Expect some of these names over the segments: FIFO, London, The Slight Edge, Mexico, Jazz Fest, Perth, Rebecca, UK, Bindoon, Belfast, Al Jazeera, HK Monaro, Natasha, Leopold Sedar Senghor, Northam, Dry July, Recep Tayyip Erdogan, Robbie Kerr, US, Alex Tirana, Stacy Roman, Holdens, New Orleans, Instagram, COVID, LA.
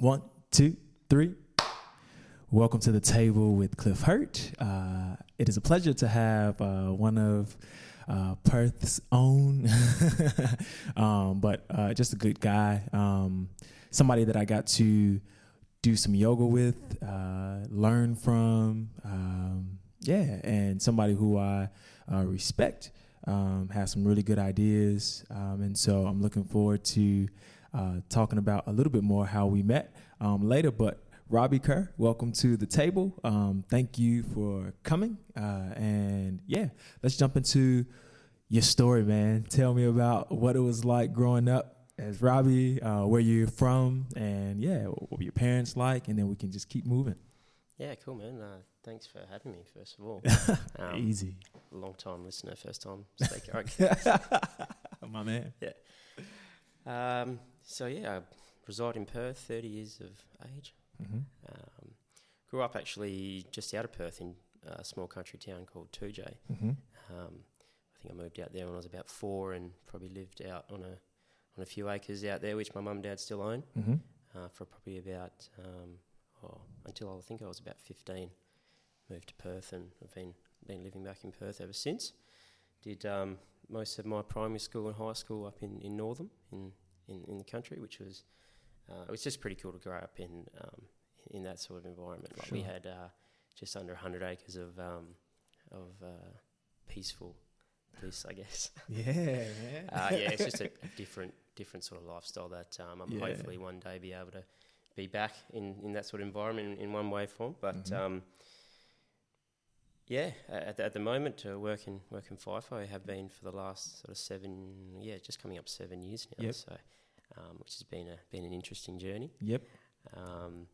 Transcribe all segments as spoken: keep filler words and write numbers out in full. One, two, three. Welcome to The Table with Cliff Hurt. Uh, it is a pleasure to have uh, one of uh, Perth's own, um, but uh, just a good guy. Um, somebody that I got to do some yoga with, uh, learn from. Um, yeah, and somebody who I uh, respect, um, has some really good ideas. Um, and so I'm looking forward to Uh, talking about a little bit more how we met um, later. But Robbie Kerr, welcome to The Table. Um, thank you for coming. Uh, and yeah, let's jump into your story, man. Tell me about what it was like growing up as Robbie, uh, where you're from, and yeah, what were your parents like? And then we can just keep moving. Yeah, cool, man. Uh, thanks for having me, first of all. Um, Easy. Long time listener, first time speaker. My man. Yeah. Um, So, yeah, I reside in Perth, thirty years of age. Mm-hmm. Um, grew up actually just out of Perth in a small country town called Toodyay. Mm-hmm. Um, I think I moved out there when I was about four and probably lived out on a on a few acres out there, which my mum and dad still own, mm-hmm. uh, for probably about, um, oh, until I think I was about fifteen. Moved to Perth and I've been, been living back in Perth ever since. Did um, most of my primary school and high school up in, in Northam in In, in the country, which was uh, it was just pretty cool to grow up in um, in that sort of environment. Like sure. We had uh, just under one hundred acres of um, of uh, peaceful peace, I guess. Yeah, man. uh, yeah, it's just a, a different different sort of lifestyle that um, I'm yeah. hopefully one day be able to be back in, in that sort of environment in, in one way or form. But mm-hmm. um, yeah, at the, at the moment, uh, working working FIFO, I have been for the last sort of seven, yeah, just coming up seven years now. Yep. So. Um, which has been a been an interesting journey. Yep. Um,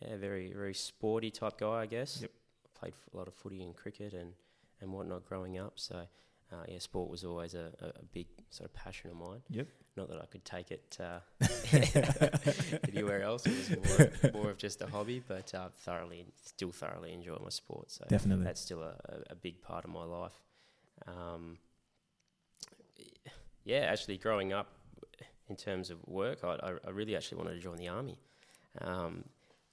yeah, very very sporty type guy, I guess. Yep. Played f- a lot of footy and cricket and, and whatnot growing up. So uh, yeah, sport was always a, a, a big sort of passion of mine. Yep. Not that I could take it uh, anywhere else. It was more, more of just a hobby, but uh, thoroughly still thoroughly enjoy my sport. So definitely, that's still a, a big part of my life. Um, yeah, actually, growing up. In terms of work, I, I really actually wanted to join the army um,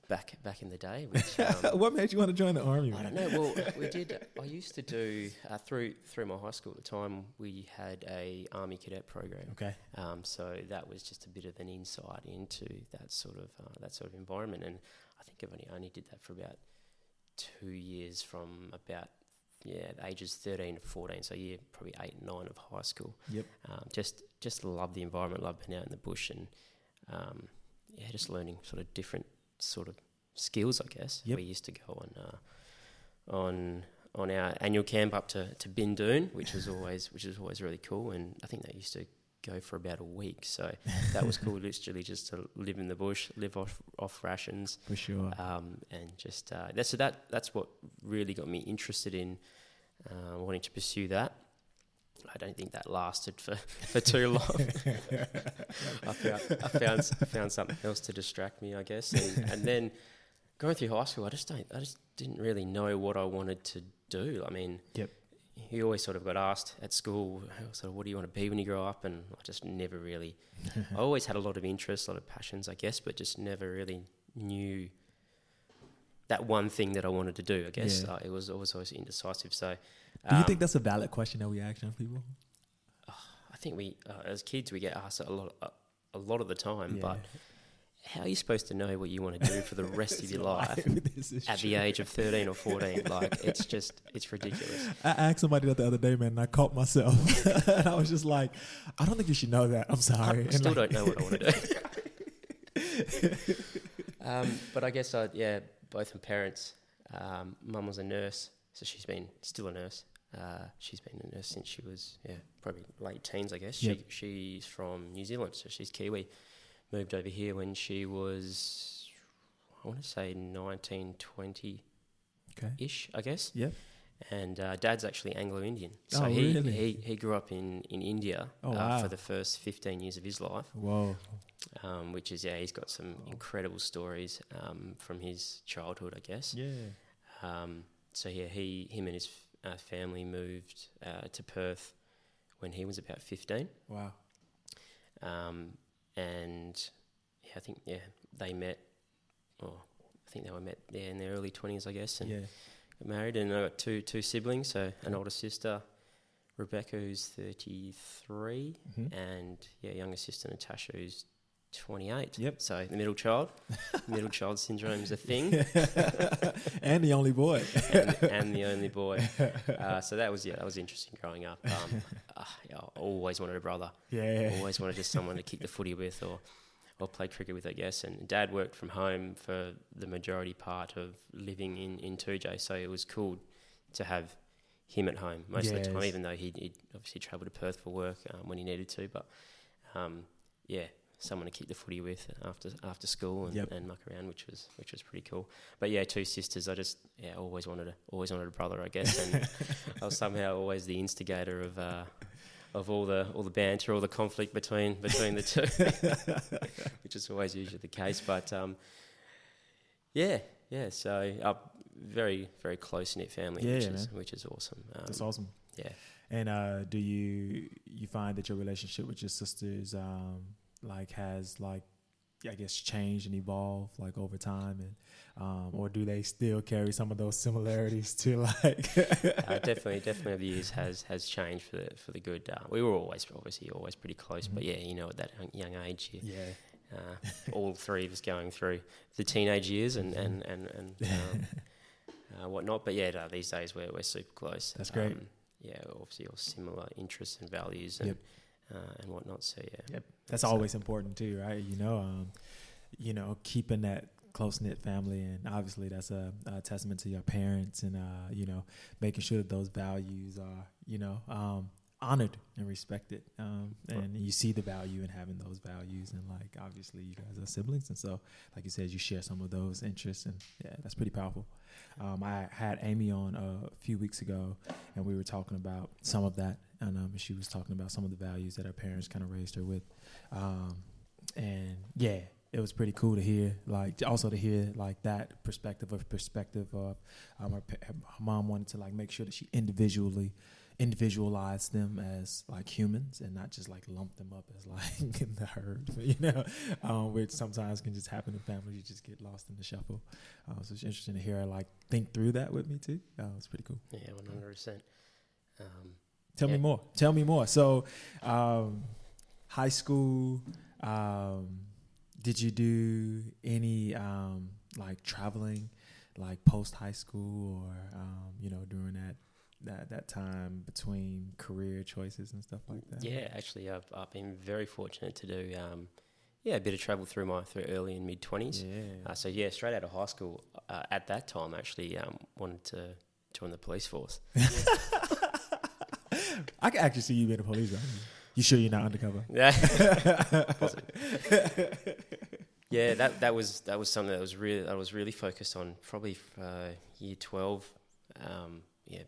back back in the day. Which, um, what made you want to join the army? I man? don't know. Well, we did. I used to do uh, through through my high school at the time. We had a army cadet program. Okay. Um, so that was just a bit of an insight into that sort of uh, that sort of environment. And I think I only only did that for about two years, from about yeah ages thirteen to fourteen. So year probably eight and nine of high school. Yep. Um, just. Just love the environment, love being out in the bush and um, yeah, just learning sort of different sort of skills, I guess. Yep. We used to go on uh, on on our annual camp up to, to Bindoon, which was always which was always really cool, and I think that used to go for about a week. So that was cool, literally just to live in the bush, live off off rations. For sure. Um, and just uh, that's so that that's what really got me interested in uh, wanting to pursue that. I don't think that lasted for, for too long. I, found, I found found something else to distract me, I guess. And, and then going through high school, I just don't, I just didn't really know what I wanted to do. I mean, yep. You always sort of got asked at school, sort of, what do you want to be when you grow up? And I just never really. I always had a lot of interests, a lot of passions, I guess, but just never really knew that one thing that I wanted to do, I guess. Yeah. Uh, it was always, always indecisive. So, um, do you think that's a valid question that we ask young people? Uh, I think we, uh, as kids, we get asked a lot, uh, a lot of the time. Yeah. But how are you supposed to know what you want to do for the rest of your life at true. the age of thirteen or fourteen? Like, it's just, it's ridiculous. I asked somebody that the other day, man, and I caught myself, and I was just like, I don't think you should know that. I'm sorry. I and still like, don't know what I want to do. um, but I guess I, yeah. Both my parents, um, mum was a nurse, so she's been still a nurse. Uh, she's been a nurse since she was yeah, probably late teens, I guess. Yep. She She's from New Zealand, so she's Kiwi. Moved over here when she was, I want to say nineteen, twenty-ish, I guess. Yeah. And uh, dad's actually Anglo-Indian. So oh, he, really? he he grew up in, in India oh, uh, wow. for the first fifteen years of his life. Whoa. Um, which is, yeah, he's got some incredible stories um, from his childhood, I guess. Yeah. Um, so, yeah, he, him and his f- uh, family moved uh, to Perth when he was about fifteen. Wow. Um, and yeah, I think, yeah, they met oh, I think they were met there in their early twenties, I guess, and yeah. got married. And I got two two siblings, so an older sister, Rebecca, who's thirty-three, mm-hmm. and yeah, younger sister Natasha, who's twenty-eight. Yep. So the middle child, middle child syndrome is a thing. And the only boy. and, and the only boy. Uh, so that was yeah, that was interesting growing up. Um, uh, yeah, I always wanted a brother. Yeah. Always wanted just someone to kick the footy with, or or play cricket with, I guess. And Dad worked from home for the majority part of living in in Toodyay, so it was cool to have him at home most yes. of the time, even though he'd, he'd obviously travelled to Perth for work um, when he needed to. But um, yeah, someone to kick the footy with after after school and, yep. and muck around, which was which was pretty cool. But yeah, two sisters. I just yeah always wanted a always wanted a brother, I guess. And I was somehow always the instigator of uh, of all the all the banter, all the conflict between between the two, which is always usually the case. But um, yeah, yeah. So. Uh, Very, very close-knit family, yeah, which, yeah, is, which is awesome. Um, That's awesome. Yeah. And uh, do you you find that your relationship with your sisters, um, like, has, like, I guess, changed and evolved, like, over time? and um, Or do they still carry some of those similarities to, like... uh, definitely, definitely over the years has, has changed for the, for the good. Uh, we were always, obviously, always pretty close. Mm-hmm. But, yeah, you know, at that young age, you, yeah. uh, all three of us going through the teenage years and... and, and, and um, Uh, whatnot, but yeah, no, these days we're we're super close. That's great. Um, yeah, obviously all similar interests and values and yep. uh, and whatnot. So yeah, yep. that's so. always important too, right? You know, um, you know, keeping that close knit family, and obviously that's a, a testament to your parents, and uh, you know, making sure that those values are, you know, um, honored and respected. Um, and right. you see the value in having those values, and like obviously you guys are siblings, and so like you said, you share some of those interests, and yeah, that's pretty powerful. Um, I had Amy on uh, a few weeks ago, and we were talking about some of that, and um, she was talking about some of the values that her parents kind of raised her with, um, and yeah, it was pretty cool to hear, like also to hear like that perspective of perspective of um, her, her mom wanted to like make sure that she individually individualized them as like humans, and not just like lump them up as like in the herd, you know, um, which sometimes can just happen in families. You just get lost in the shuffle. Um, so it's interesting to hear her like think through that with me too. Uh, it's pretty cool. Yeah, one hundred percent. Tell yeah. me more. Tell me more. So, um, high school. Um, did you do any um, like traveling, like post high school, or um, you know, during that? That that time between career choices and stuff like that? Yeah, actually, I've I've been very fortunate to do um, yeah, a bit of travel through my through early and mid twenties. Yeah. Uh, so yeah, straight out of high school, uh, at that time, actually um, wanted to join the police force. I can actually see you being a police officer. You sure you're not undercover? Yeah. Yeah, that that was that was something that was really I was really focused on probably uh, year twelve. Um, yeah.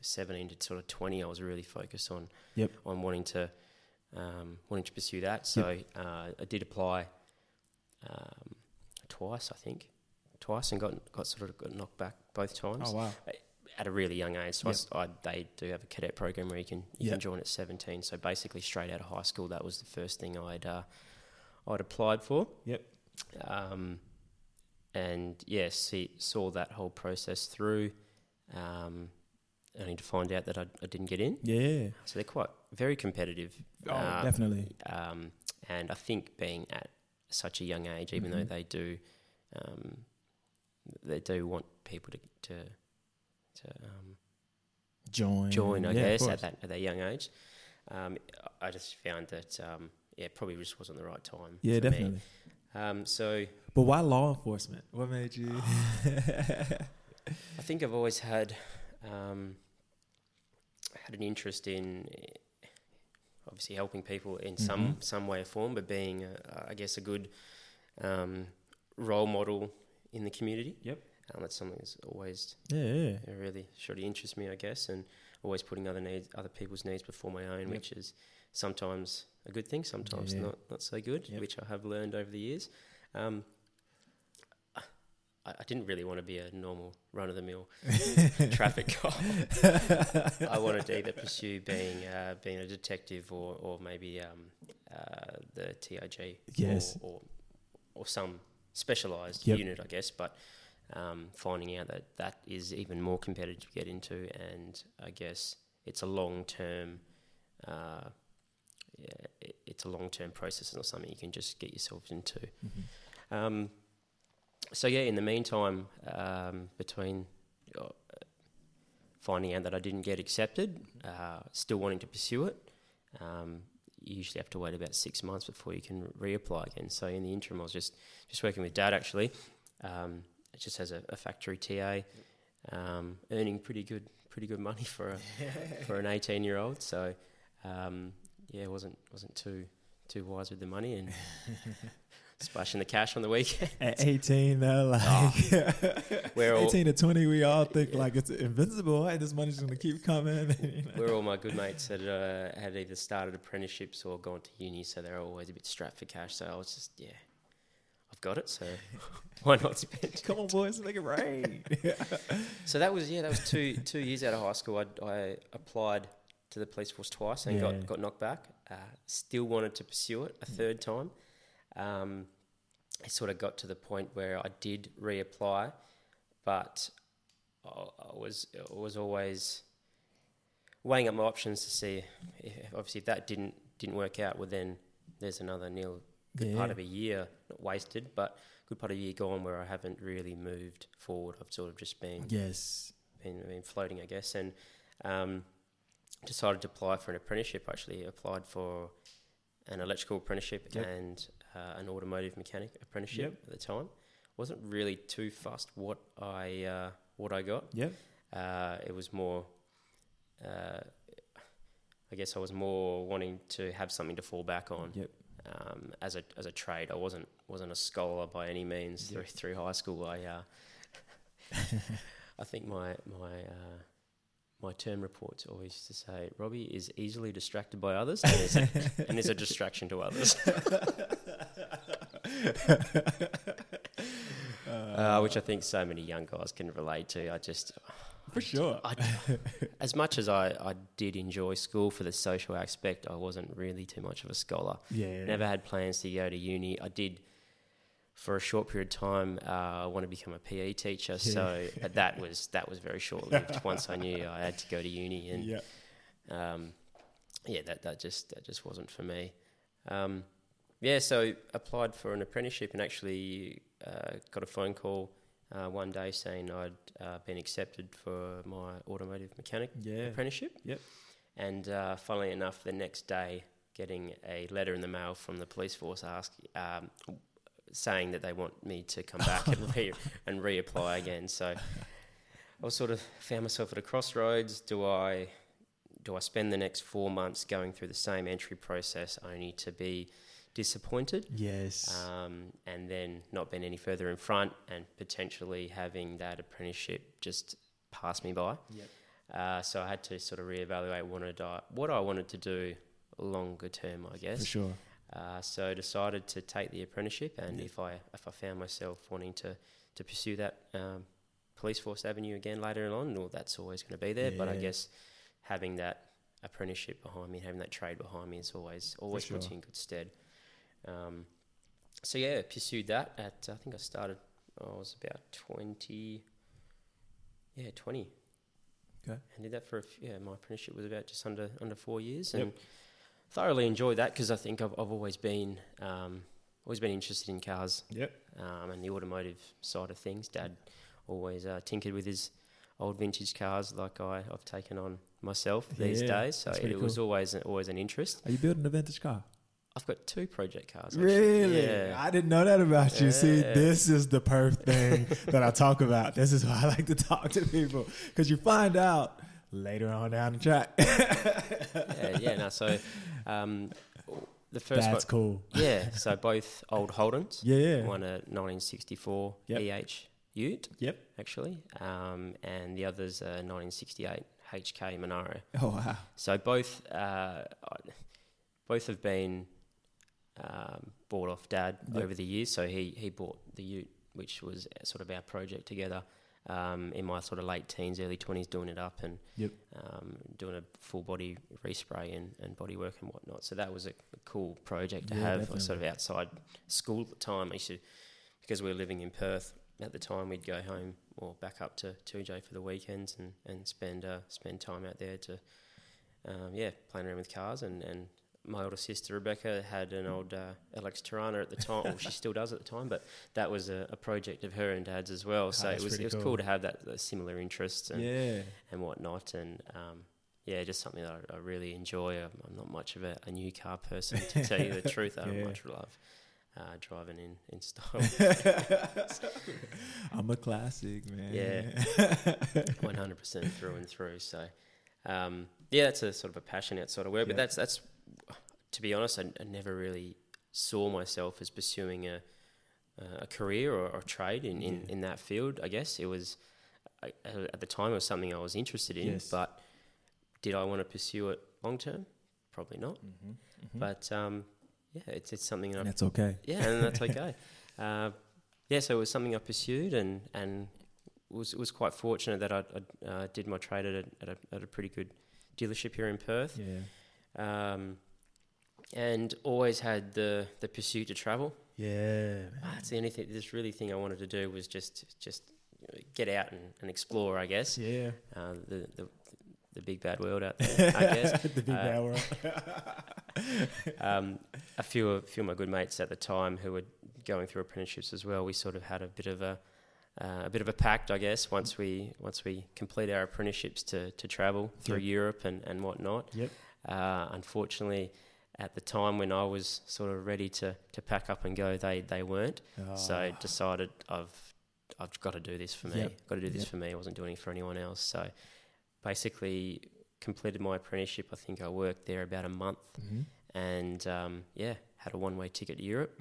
seventeen to sort of twenty, I was really focused on yep. on wanting to um, wanting to pursue that. So yep. uh, I did apply um, twice, I think, twice, and got got sort of got knocked back both times. Oh wow! At a really young age, so yep. I, I, they do have a cadet program where you can you yep. can join at seventeen. So basically, straight out of high school, that was the first thing I'd uh, I'd applied for. Yep. Um, and yeah, see, saw that whole process through. Um, Only to find out that I, I didn't get in. Yeah. So they're quite very competitive. Oh, um, definitely. Um, and I think being at such a young age, even mm-hmm. though they do, um, they do want people to to, to um, join. Join, I yeah, guess, at that at that young age. Um, I just found that um, yeah, probably just wasn't the right time. Yeah, for definitely. Me. Um, so. But why law enforcement? What made you? I think I've always had. Um, had an interest in obviously helping people in mm-hmm. some some way or form, but being, uh, I guess, a good um, role model in the community. Yep. Um, that's something that's always yeah, yeah. really surely interests me, I guess, and always putting other needs, other people's needs before my own, yep. which is sometimes a good thing, sometimes yeah. not, not so good, yep. which I have learned over the years. Um, I didn't really want to be a normal run-of-the-mill traffic cop. I wanted to either pursue being uh, being a detective or or maybe um, uh, the T I G yes. or, or or some specialised yep. unit, I guess, but um, finding out that that is even more competitive to get into, and I guess it's a long-term uh, yeah, it, it's a long-term process. It's not something you can just get yourself into. Mm-hmm. Um, so, yeah, in the meantime, um, between uh, finding out that I didn't get accepted, uh, still wanting to pursue it, um, you usually have to wait about six months before you can reapply again. So in the interim, I was just, just working with Dad, actually. Um, it just has a, a factory T A, um, earning pretty good pretty good money for a, for an eighteen-year-old. So, um, yeah, wasn't wasn't too too wise with the money and splashing the cash on the weekend. At eighteen, though, like oh, we're all eighteen to twenty, we all think yeah. like it's invincible. Hey, this money's going to keep coming. You know. We're all my good mates that uh, had either started apprenticeships or gone to uni, so they're always a bit strapped for cash. So I was just, yeah, I've got it, so why not spend? Come on, boys, make it rain. yeah. So that was yeah, that was two two years out of high school. I, I applied to the police force twice and yeah. got got knocked back. Uh, still wanted to pursue it a third time. Um, it sort of got to the point where I did reapply, but I, I was I was always weighing up my options to see. If, obviously, if that didn't didn't work out, well, then there's another nil. Good yeah. part of a year not wasted, but good part of a year gone where I haven't really moved forward. I've sort of just been yes, been, been floating, I guess, and um, decided to apply for an apprenticeship. Actually, applied for an electrical apprenticeship yep. and. Uh, an automotive mechanic apprenticeship yep. at the time. Wasn't really too fussed what I uh, what I got. Yeah, uh, it was more. Uh, I guess I was more wanting to have something to fall back on. Yep. Um, as a as a trade, I wasn't wasn't a scholar by any means. Yep. Through through high school, I. Uh, I think my my. Uh, My term reports always used to say, Robbie is easily distracted by others and is a, and is a distraction to others. uh, uh, which I think so many young guys can relate to. I just... For I, sure. I, as much as I, I did enjoy school for the social aspect, I wasn't really too much of a scholar. Yeah. Never had plans to go to uni. I did... For a short period of time, uh, I want to become a P E teacher. Yeah. So that was that was very short-lived. Once I knew I had to go to uni, and yeah, um, yeah, that that just that just wasn't for me. Um, yeah, so applied for an apprenticeship and actually uh, got a phone call uh, one day saying I'd uh, been accepted for my automotive mechanic yeah. apprenticeship. Yep. And uh, funnily enough, the next day, getting a letter in the mail from the police force asking. Um, saying that they want me to come back and, re- and reapply again. So I was sort of found myself at a crossroads. Do I do I spend the next four months going through the same entry process only to be disappointed? Yes. Um, and then not been any further in front and potentially having that apprenticeship just pass me by. Yep. Uh, so I had to sort of reevaluate what I, what I wanted to do longer term, I guess. For sure. Uh, so decided to take the apprenticeship, and yeah. if I if I found myself wanting to, to pursue that um, police force avenue again later on, well, that's always going to be there. Yeah. But I guess having that apprenticeship behind me, having that trade behind me, is always always puts you in good stead. Um, so yeah, pursued that at I think I started I was about twenty, yeah twenty, okay, and did that for a few, yeah my apprenticeship was about just under under four years yep. and. Thoroughly enjoyed that because I think I've, I've always been um, always been interested in cars yep. um, and the automotive side of things. Dad always uh, tinkered with his old vintage cars, like I, I've taken on myself yeah, these days. So it cool. was always an, always an interest. Are you building a vintage car? I've got two project cars. Actually. Really? Yeah. I didn't know that about you. Yeah. See, this is the Perth thing that I talk about. This is why I like to talk to people because you find out. Later on down the track. yeah, yeah, no, so um, the first... That's one, cool. Yeah, so both old Holdens. Yeah, yeah. One a nineteen sixty-four yep. E H ute, yep. actually, um, and the other's a nineteen sixty-eight H K Monaro. Oh, wow. So both, uh, both have been um, bought off Dad yep. over the years, so he, he bought the ute, which was sort of our project together. Um, in my sort of late teens, early twenties, doing it up and yep. um, doing a full body respray and, and body work and whatnot. So that was a, a cool project to yeah, have. I was sort of outside school at the time. I used to because we were living in Perth at the time, we'd go home or back up to Toodyay for the weekends and, and spend uh, spend time out there to, um, yeah, playing around with cars. And, and my older sister, Rebecca, had an old uh, Alex Tirana at the time. Well, she still does at the time, but that was a, a project of her and Dad's as well. Oh, so it was it was cool. cool to have that, those similar interests and, yeah. and whatnot. And, um, yeah, just something that I, I really enjoy. I'm, I'm not much of a, a new car person, to tell you the truth. I don't yeah. much love Uh, driving in, in style. I'm a classic, man. Yeah, one hundred percent through and through. So, um, yeah, that's a sort of a passion outside of work. Yep. But that's, that's to be honest, I, I never really saw myself as pursuing a uh, a career or, or trade in, in, yeah. in that field, I guess. It was, I, at the time, it was something I was interested in. Yes. But did I want to pursue it long term? Probably not. Mm-hmm. Mm-hmm. But... Um, Yeah, it's it's something that and that's okay. Yeah, and that's okay. Uh, yeah, so it was something I pursued, and and was was quite fortunate that I, I uh, did my trade at a, at a at a pretty good dealership here in Perth. Yeah, um, and always had the, the pursuit to travel. Yeah, ah, that's the only thing. This really thing I wanted to do was just just get out and, and explore, I guess. Yeah, uh, the the. The big bad world out there, I guess. The big uh, bad world. um, a few, a few of my good mates at the time who were going through apprenticeships as well. We sort of had a bit of a, uh, a bit of a pact, I guess. Once we, once we complete our apprenticeships, to to travel through yep. Europe and and whatnot. Yep. Uh, unfortunately, at the time when I was sort of ready to to pack up and go, they they weren't. Oh. So decided I've I've got to do this for me. Yep. Got to do this yep. for me. I wasn't doing it for anyone else. So. Basically completed my apprenticeship. I think I worked there about a month, mm-hmm. and um, yeah, had a one-way ticket to Europe.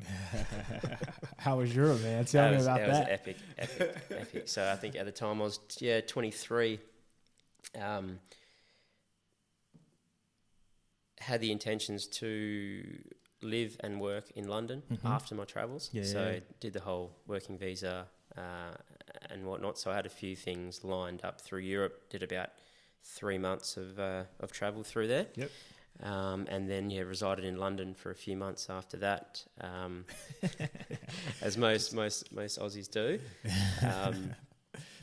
How was Europe, man? Tell me about that. That was epic, epic, epic. So I think at the time I was yeah twenty-three. Um, had the intentions to live and work in London mm-hmm. after my travels. Yeah. So did the whole working visa uh, and whatnot. So I had a few things lined up through Europe. Did about three months of uh, of travel through there. Yep. Um, and then, yeah, resided in London for a few months after that, um, as most, most most Aussies do. Um,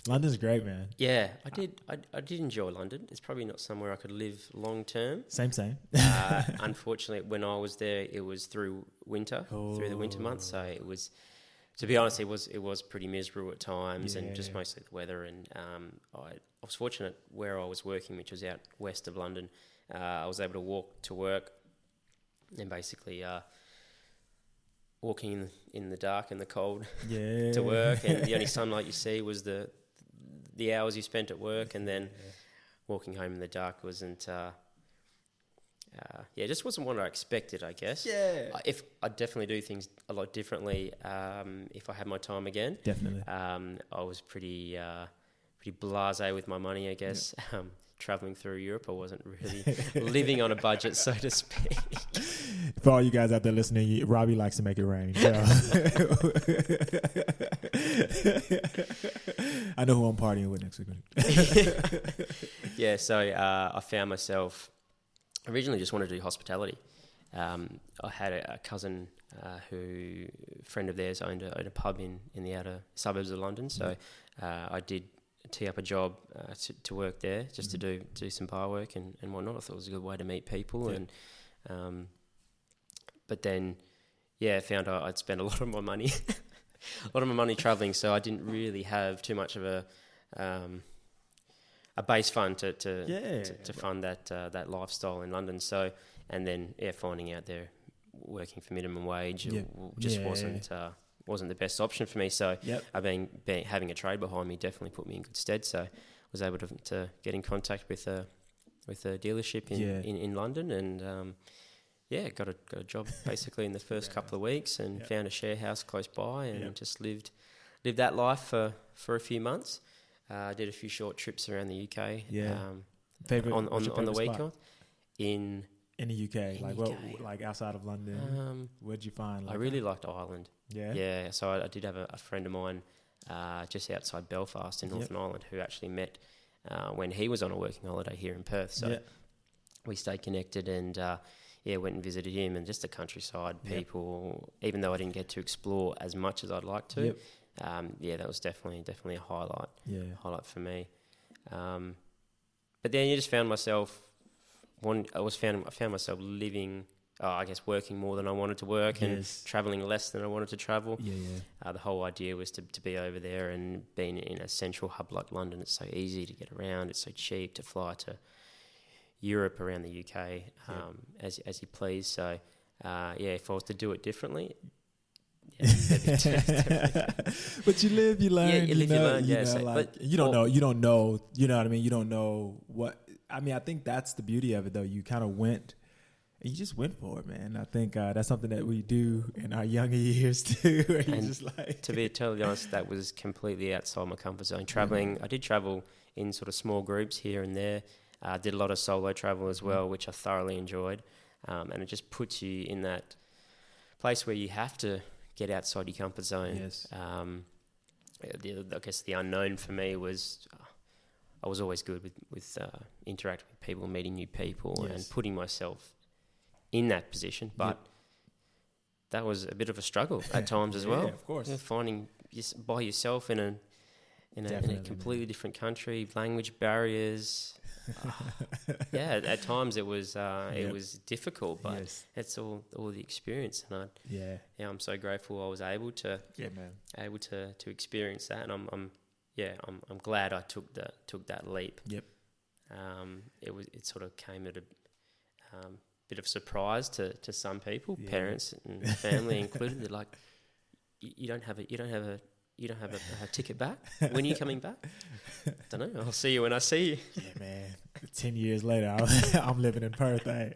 London's great, man. Yeah, I did I, I did enjoy London. It's probably not somewhere I could live long term. Same, same. uh, unfortunately, when I was there, it was through winter, oh. through the winter months. So it was... To be honest, it was it was pretty miserable at times, yeah. and just mostly the weather. And um, I, I was fortunate where I was working, which was out west of London. Uh, I was able to walk to work, and basically uh, walking in, in the dark and the cold yeah. to work. And the only sunlight you see was the the hours you spent at work, and then yeah. walking home in the dark wasn't. Uh, Uh, yeah, just wasn't what I expected, I guess. Yeah. Uh, if I definitely do things a lot differently um, if I had my time again. Definitely. Um, I was pretty uh, pretty blasé with my money, I guess. Yeah. Um, travelling through Europe, I wasn't really living on a budget, so to speak. For all you guys out there listening, Robbie likes to make it rain. So. I know who I'm partying with next week. yeah, so uh, I found myself... Originally, just wanted to do hospitality. Um, I had a, a cousin uh, who, a friend of theirs, owned a, owned a pub in, in the outer suburbs of London. So uh, I did tee up a job uh, to, to work there, just mm-hmm. to do do some bar work and, and whatnot. I thought it was a good way to meet people. Yeah. And um, but then, yeah, I found I, I'd spent a lot of my money, a lot of my money travelling. So I didn't really have too much of a um, a base fund to to, yeah. to, to fund that uh, that lifestyle in London. So and then yeah, finding out there working for minimum wage yeah. just yeah. wasn't uh, wasn't the best option for me. So yep. I being, being having a trade behind me definitely put me in good stead. So I was able to, to get in contact with a with a dealership in, yeah. in, in London and um, yeah got a got a job basically in the first yeah. couple of weeks and yep. found a share house close by and yep. just lived lived that life for, for a few months. I uh, did a few short trips around the U K. Yeah. Um, favorite on on, on the weekend in in the U K, in like what, well, like outside of London. Um, Where'd you find? Like I really that? liked Ireland. Yeah. Yeah. So I, I did have a, a friend of mine uh, just outside Belfast in Northern yep. Ireland who actually met uh, when he was on a working holiday here in Perth. So yep. we stayed connected and uh, yeah, went and visited him, and just the countryside, people, yep. even though I didn't get to explore as much as I'd like to, yep. um, yeah, that was definitely definitely a highlight, yeah. highlight for me. Um, but then you just found myself, one, I was found I found myself living, uh, I guess working more than I wanted to work, yes. and travelling less than I wanted to travel. Yeah, yeah. Uh, the whole idea was to, to be over there, and being in a central hub like London, it's so easy to get around, it's so cheap to fly to Europe, around the U K, um, yeah. as as you please. So, uh, yeah, if I was to do it differently, yeah, but you live, you learn, yeah, you, you live, know, you learn, you yeah. Know, so, like, but you don't well, know, you don't know, you know what I mean? You don't know what. I mean, I think that's the beauty of it, though. You kind of went, you just went for it, man. I think uh, that's something that we do in our younger years too. Where and you just like to be totally honest, that was completely outside my comfort zone. Traveling, mm-hmm. I did travel in sort of small groups here and there. I uh, did a lot of solo travel as well, which I thoroughly enjoyed. Um, and it just puts you in that place where you have to get outside your comfort zone. Yes. Um, the, I guess the unknown for me was uh, I was always good with, with uh, interacting with people, meeting new people, yes. and putting myself in that position. But yep. that was a bit of a struggle at times as yeah, well. Yeah, of course. You know, finding by yourself in a... In a, in a completely different country, language barriers. uh, yeah, at times it was uh, yep. it was difficult, but yes. that's all all the experience. And I, yeah, yeah, I'm so grateful I was able to yeah, man. able to, to experience that. And I'm, I'm yeah, I'm I'm glad I took that took that leap. Yep. Um, it was it sort of came at a um, bit of surprise to, to some people, yeah. parents and family included. They're like, you don't have a you don't have a You don't have a, a ticket back? When are you coming back? I don't know. I'll see you when I see you. Yeah, man. Ten years later, I'm, I'm living in Perth, eh?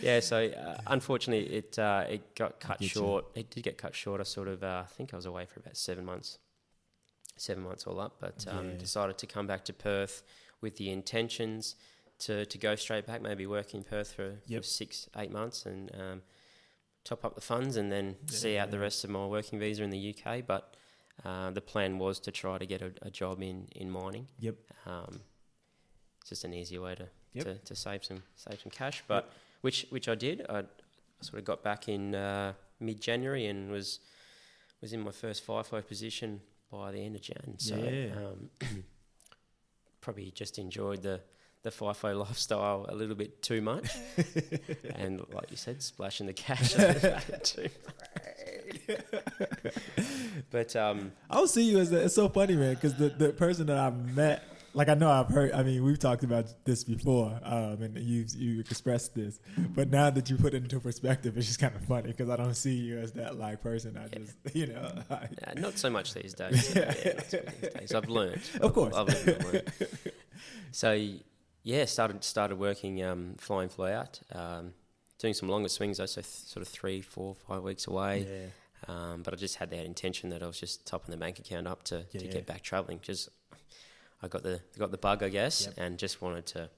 yeah, so uh, unfortunately, it uh, it got cut short. You. It did get cut short. I sort of, uh, I think I was away for about seven months. Seven months all up. But um, yeah. decided to come back to Perth with the intentions to, to go straight back, maybe work in Perth for, yep. for six, eight months and... Um, top up the funds and then yeah, see out yeah. the rest of my working visa in the U K. But uh, the plan was to try to get a, a job in, in mining. Yep. Um, it's just an easier way to, yep. to, to save some save some cash. But yep. which which I did. I sort of got back in uh, mid January and was was in my first FIFO position by the end of Jan. So yeah. um, probably just enjoyed the. the FIFO lifestyle a little bit too much and like you said, splashing the cash too much. But um I'll see you as the, it's so funny, man, because the, the person that I've met, like I know I've heard, I mean we've talked about this before um and you've you expressed this, but now that you put it into perspective it's just kind of funny because I don't see you as that like person. I yeah. just you know like, nah, not so much these days. yeah. Yeah, not so much these days. I've learned of I've, course I've learned, I've learned. So yeah, started started working um, fly in, fly out, um, doing some longer swings though, so th- sort of three, four, five weeks away. Yeah. Um, but I just had that intention that I was just topping the bank account up to, yeah, to yeah. get back travelling. Just I got the got the bug, I guess, yep. and just wanted to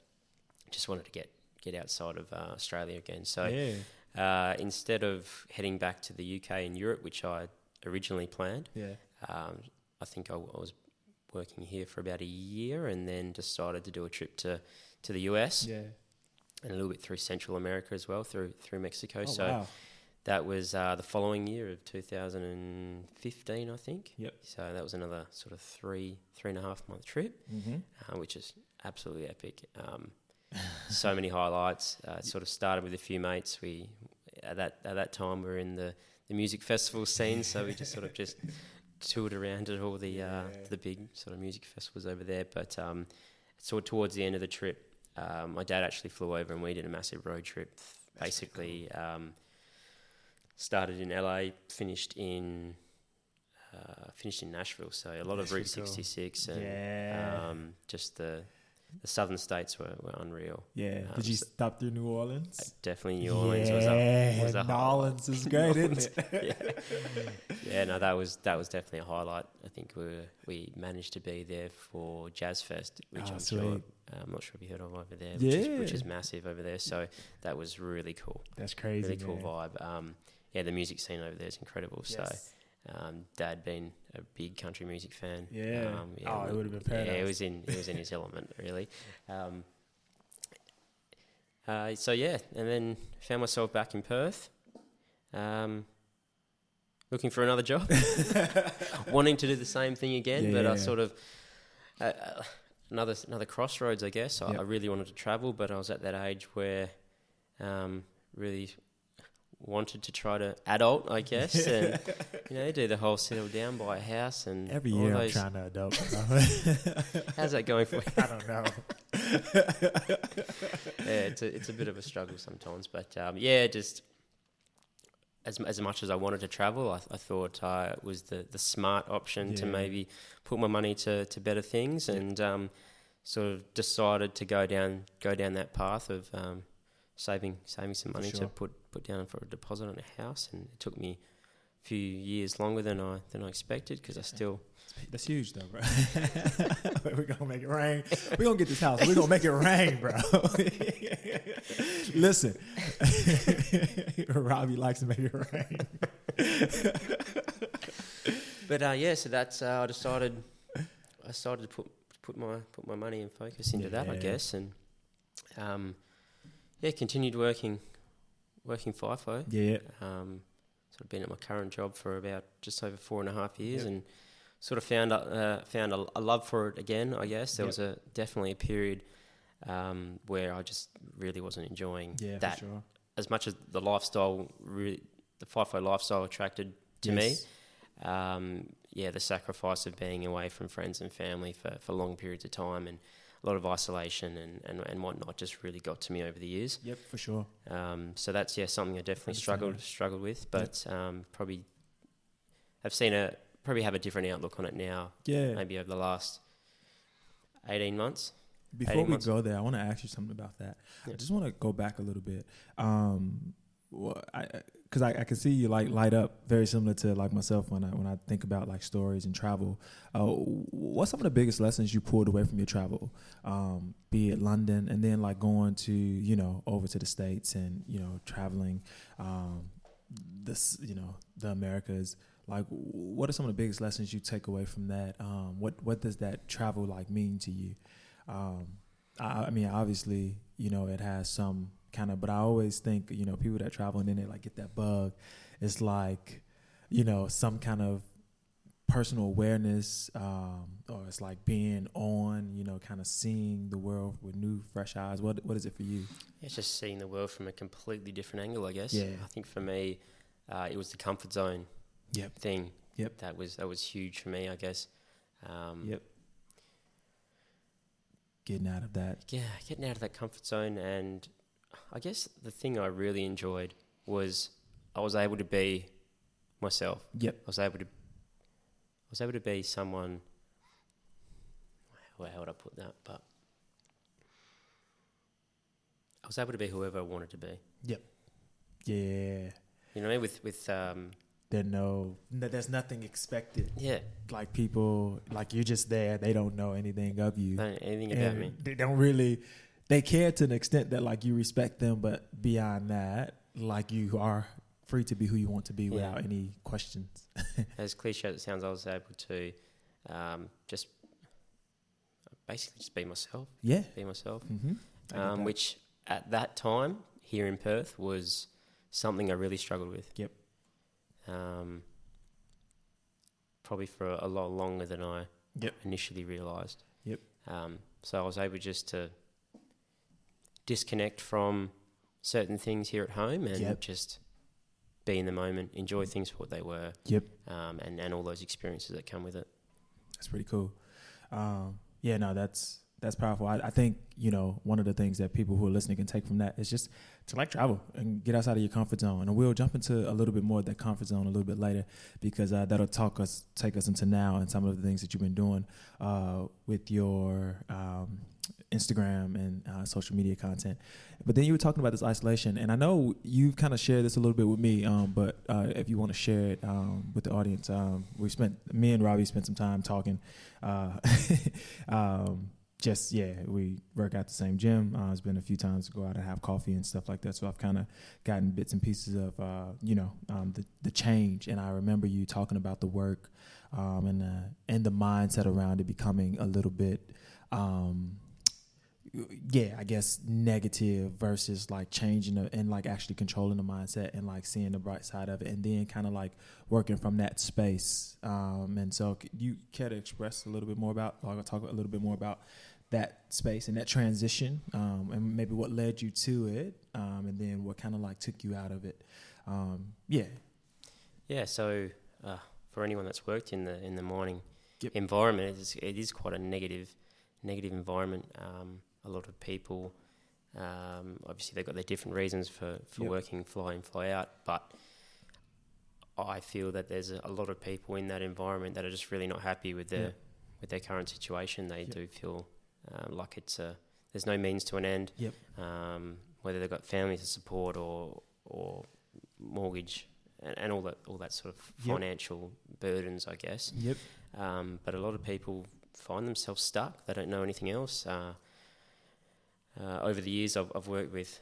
just wanted to get, get outside of uh, Australia again. So yeah. uh, instead of heading back to the U K and Europe, which I originally planned, yeah. um, I think I, I was. working here for about a year and then decided to do a trip to, to the U S yeah. and a little bit through Central America as well, through through Mexico. Oh, so wow. that was uh, the following year of two thousand fifteen, I think. Yep. So that was another sort of three, three and a half month trip, mm-hmm. uh, which is absolutely epic. Um, so many highlights. Uh, it sort of started with a few mates. We at that at that time we were in the, the music festival scene, so we just sort of just... toured around at all the yeah. uh, the big sort of music festivals over there, but um, so towards the end of the trip, uh, my dad actually flew over and we did a massive road trip. That's basically cool. um, started in L A, finished in uh, finished in Nashville. So a lot That's of Route sixty-six cool. and yeah. um, just the the southern states were, were unreal. Yeah, um, did you stop through New Orleans? Uh, definitely New Orleans. Yeah, was a, was a New Orleans is great, isn't it? yeah. yeah, no, that was that was definitely a highlight. I think we were, we managed to be there for Jazz Fest, which oh, I'm sweet. sure uh, I'm not sure if you heard of over there, yeah. which, is, which is massive over there. So that was really cool. That's crazy. Really cool man. vibe. Um, yeah, the music scene over there is incredible. Yes. So um, Dad being a big country music fan. Yeah. Um, yeah oh, it would have been paradise. Yeah, it was in it was in his element really. Um, Uh, so yeah, and then found myself back in Perth, um, looking for another job, wanting to do the same thing again, yeah, but yeah, I yeah. sort of, uh, another another crossroads, I guess. Yep. I, I really wanted to travel, but I was at that age where um, really wanted to try to adult, I guess, yeah. and you know, do the whole settle down, buy a house, and every all year those I'm trying to adult. How's that going for you? I don't know. yeah, it's a it's a bit of a struggle sometimes, but um, yeah, just as as much as I wanted to travel, I, I thought uh, it was the the smart option yeah. to maybe put my money to to better things, yeah. and um, sort of decided to go down go down that path of um, saving saving some money sure. to put. put down for a deposit on a house, and it took me a few years longer than I than I expected because I still... That's huge though, bro. We're going to make it rain. We're going to get this house. We're going to make it rain, bro. Listen, Robbie likes to make it rain. But uh, yeah, so that's... Uh, I decided I started to put put my put my money and focus into yeah. that, I guess, and um, yeah, continued working... Working FIFO, yeah. Um, sort of been at my current job for about just over four and a half years, yep. and sort of found uh, found a, a love for it again. I guess there yep. was a definitely a period um, where I just really wasn't enjoying yeah, that for sure. as much as the lifestyle, really, the FIFO lifestyle attracted to yes. me. Um, yeah, the sacrifice of being away from friends and family for, for long periods of time, and a lot of isolation and, and, and whatnot just really got to me over the years. Yep, for sure. Um, so that's, yeah, something I definitely struggled struggled with, but yep. um, probably have seen a, probably have a different outlook on it now. Yeah. Maybe over the last eighteen months. Before eighteen we months. Go there, I want to ask you something about that. Yep. I just want to go back a little bit. Um, well, I, cause I, I can see you like light up very similar to like myself when I, when I think about like stories and travel. Uh, what's some of the biggest lessons you pulled away from your travel? Um, be it London and then like going to, you know, over to the States and, you know, traveling, um, this, you know, the Americas, like what are some of the biggest lessons you take away from that? Um, what, what does that travel like mean to you? Um, I, I mean, obviously, you know, it has some, kind of, but I always think, you know, people that travel and then they like get that bug, it's like, you know, some kind of personal awareness, um, or it's like being on, you know, kind of seeing the world with new, fresh eyes. What What is it for you? It's just seeing the world from a completely different angle, I guess. Yeah. I think for me, uh, it was the comfort zone yep. thing. Yep. That was that was huge for me, I guess. Um, yep. Getting out of that. Yeah, getting out of that comfort zone, and I guess the thing I really enjoyed was I was able to be myself. Yep. I was able to I was able to be someone, how would I put that? But I was able to be whoever I wanted to be. Yep. Yeah. You know what I mean? With with um there no, no there's nothing expected. Yeah. Like people like you're just there, they don't know anything of you. Don't know anything about me. They don't really They care to an extent that, like, you respect them, but beyond that, like, you are free to be who you want to be yeah. without any questions. As cliche as it sounds, I was able to um, just basically just be myself. Yeah. Be myself. Mm-hmm. Um, which, at that time, here in Perth, was something I really struggled with. Yep. Um, probably for a lot longer than I yep. initially realised. Yep. Um, so I was able just to disconnect from certain things here at home and yep. just be in the moment, enjoy things for what they were, yep. um, and, and all those experiences that come with it. That's pretty cool. Um, yeah, no, that's that's powerful. I, I think, you know, one of the things that people who are listening can take from that is just to like travel and get outside of your comfort zone. And we'll jump into a little bit more of that comfort zone a little bit later because uh, that'll talk us take us into now and some of the things that you've been doing uh, with your um, Instagram and uh, social media content. But then you were talking about this isolation, and I know you've kind of shared this a little bit with me, um, but uh, if you want to share it um, with the audience, um, we spent, me and Robbie spent some time talking. Uh, um, just, yeah, we work out the same gym. Uh, it's been a few times to go out and have coffee and stuff like that, so I've kind of gotten bits and pieces of, uh, you know, um, the, the change, and I remember you talking about the work um, and, uh, and the mindset around it becoming a little bit... Um, yeah, I guess negative versus like changing the, and like actually controlling the mindset and like seeing the bright side of it, and then kind of like working from that space. Um, and so c- you care to express a little bit more about, or talk a little bit more about that space and that transition, um, and maybe what led you to it, um, and then what kind of like took you out of it. Um, yeah. Yeah. So uh, for anyone that's worked in the, in the morning yep. environment, it is, it is quite a negative, negative environment. Um, A lot of people, um, obviously they've got their different reasons for, for yep. working fly in, fly out, but I feel that there's a, a lot of people in that environment that are just really not happy with their yep. with their current situation. They yep. do feel uh, like it's a, there's no means to an end, yep. um, whether they've got family to support or or mortgage and, and all that all that sort of financial yep. burdens, I guess. Yep. Um, but a lot of people find themselves stuck. They don't know anything else. Uh, Uh, over the years, I've, I've worked with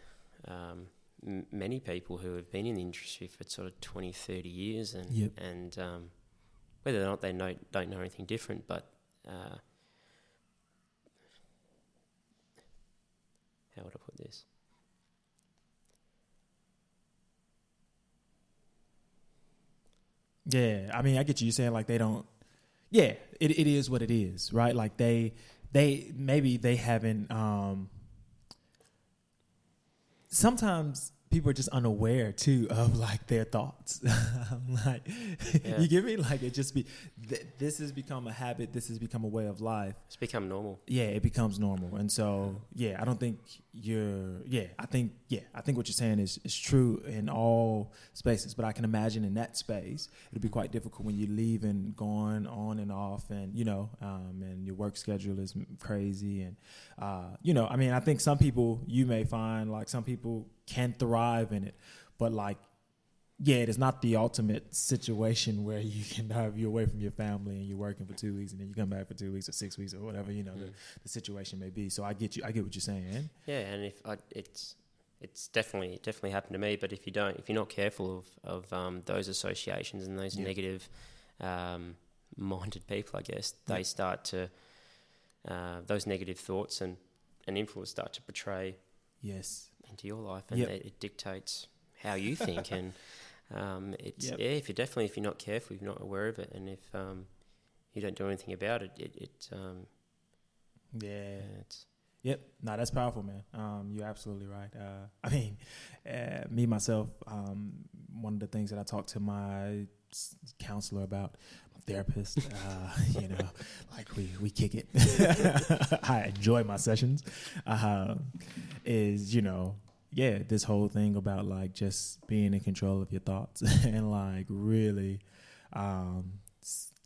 um, m- many people who have been in the industry for sort of twenty, thirty years and yep. and um, whether or not they know, don't know anything different, but uh, how would I put this? Yeah, I mean, I get you. You're saying like they don't, yeah, it it is what it is, right? Like they, they maybe they haven't... Um, sometimes people are just unaware too of like their thoughts. Like, yeah. You get me? Like it just be, th- this has become a habit. This has become a way of life. It's become normal. Yeah. It becomes normal. And so, yeah, I don't think you're, yeah, I think, yeah, I think what you're saying is, is true in all spaces, but I can imagine in that space, it'll be quite difficult when you leave and going on and off and, you know, um, and your work schedule is crazy. And, uh, you know, I mean, I think some people you may find like some people can thrive in it, but like, yeah, it is not the ultimate situation where you can have you away from your family and you're working for two weeks and then you come back for two weeks or six weeks or whatever, you know, mm. the, the situation may be. So I get you, I get what you're saying. Yeah, and if I, it's it's definitely it definitely happened to me. But if you don't, if you're not careful of of um, those associations and those yeah. negative um, minded people, I guess they yeah. start to uh, those negative thoughts and and influence start to portray yes into your life, and yep. it, it dictates how you think and. Um, it's yep. yeah. If you're definitely if you're not careful, you're not aware of it, and if um, you don't do anything about it, it, it um, yeah. yeah, it's yep. No, that's powerful, man. Um, you're absolutely right. Uh, I mean, uh, me myself, um, one of the things that I talked to my counselor about, my therapist, uh, you know, like we we kick it. I enjoy my sessions. Uh, is you know. Yeah, this whole thing about like just being in control of your thoughts and like really, um,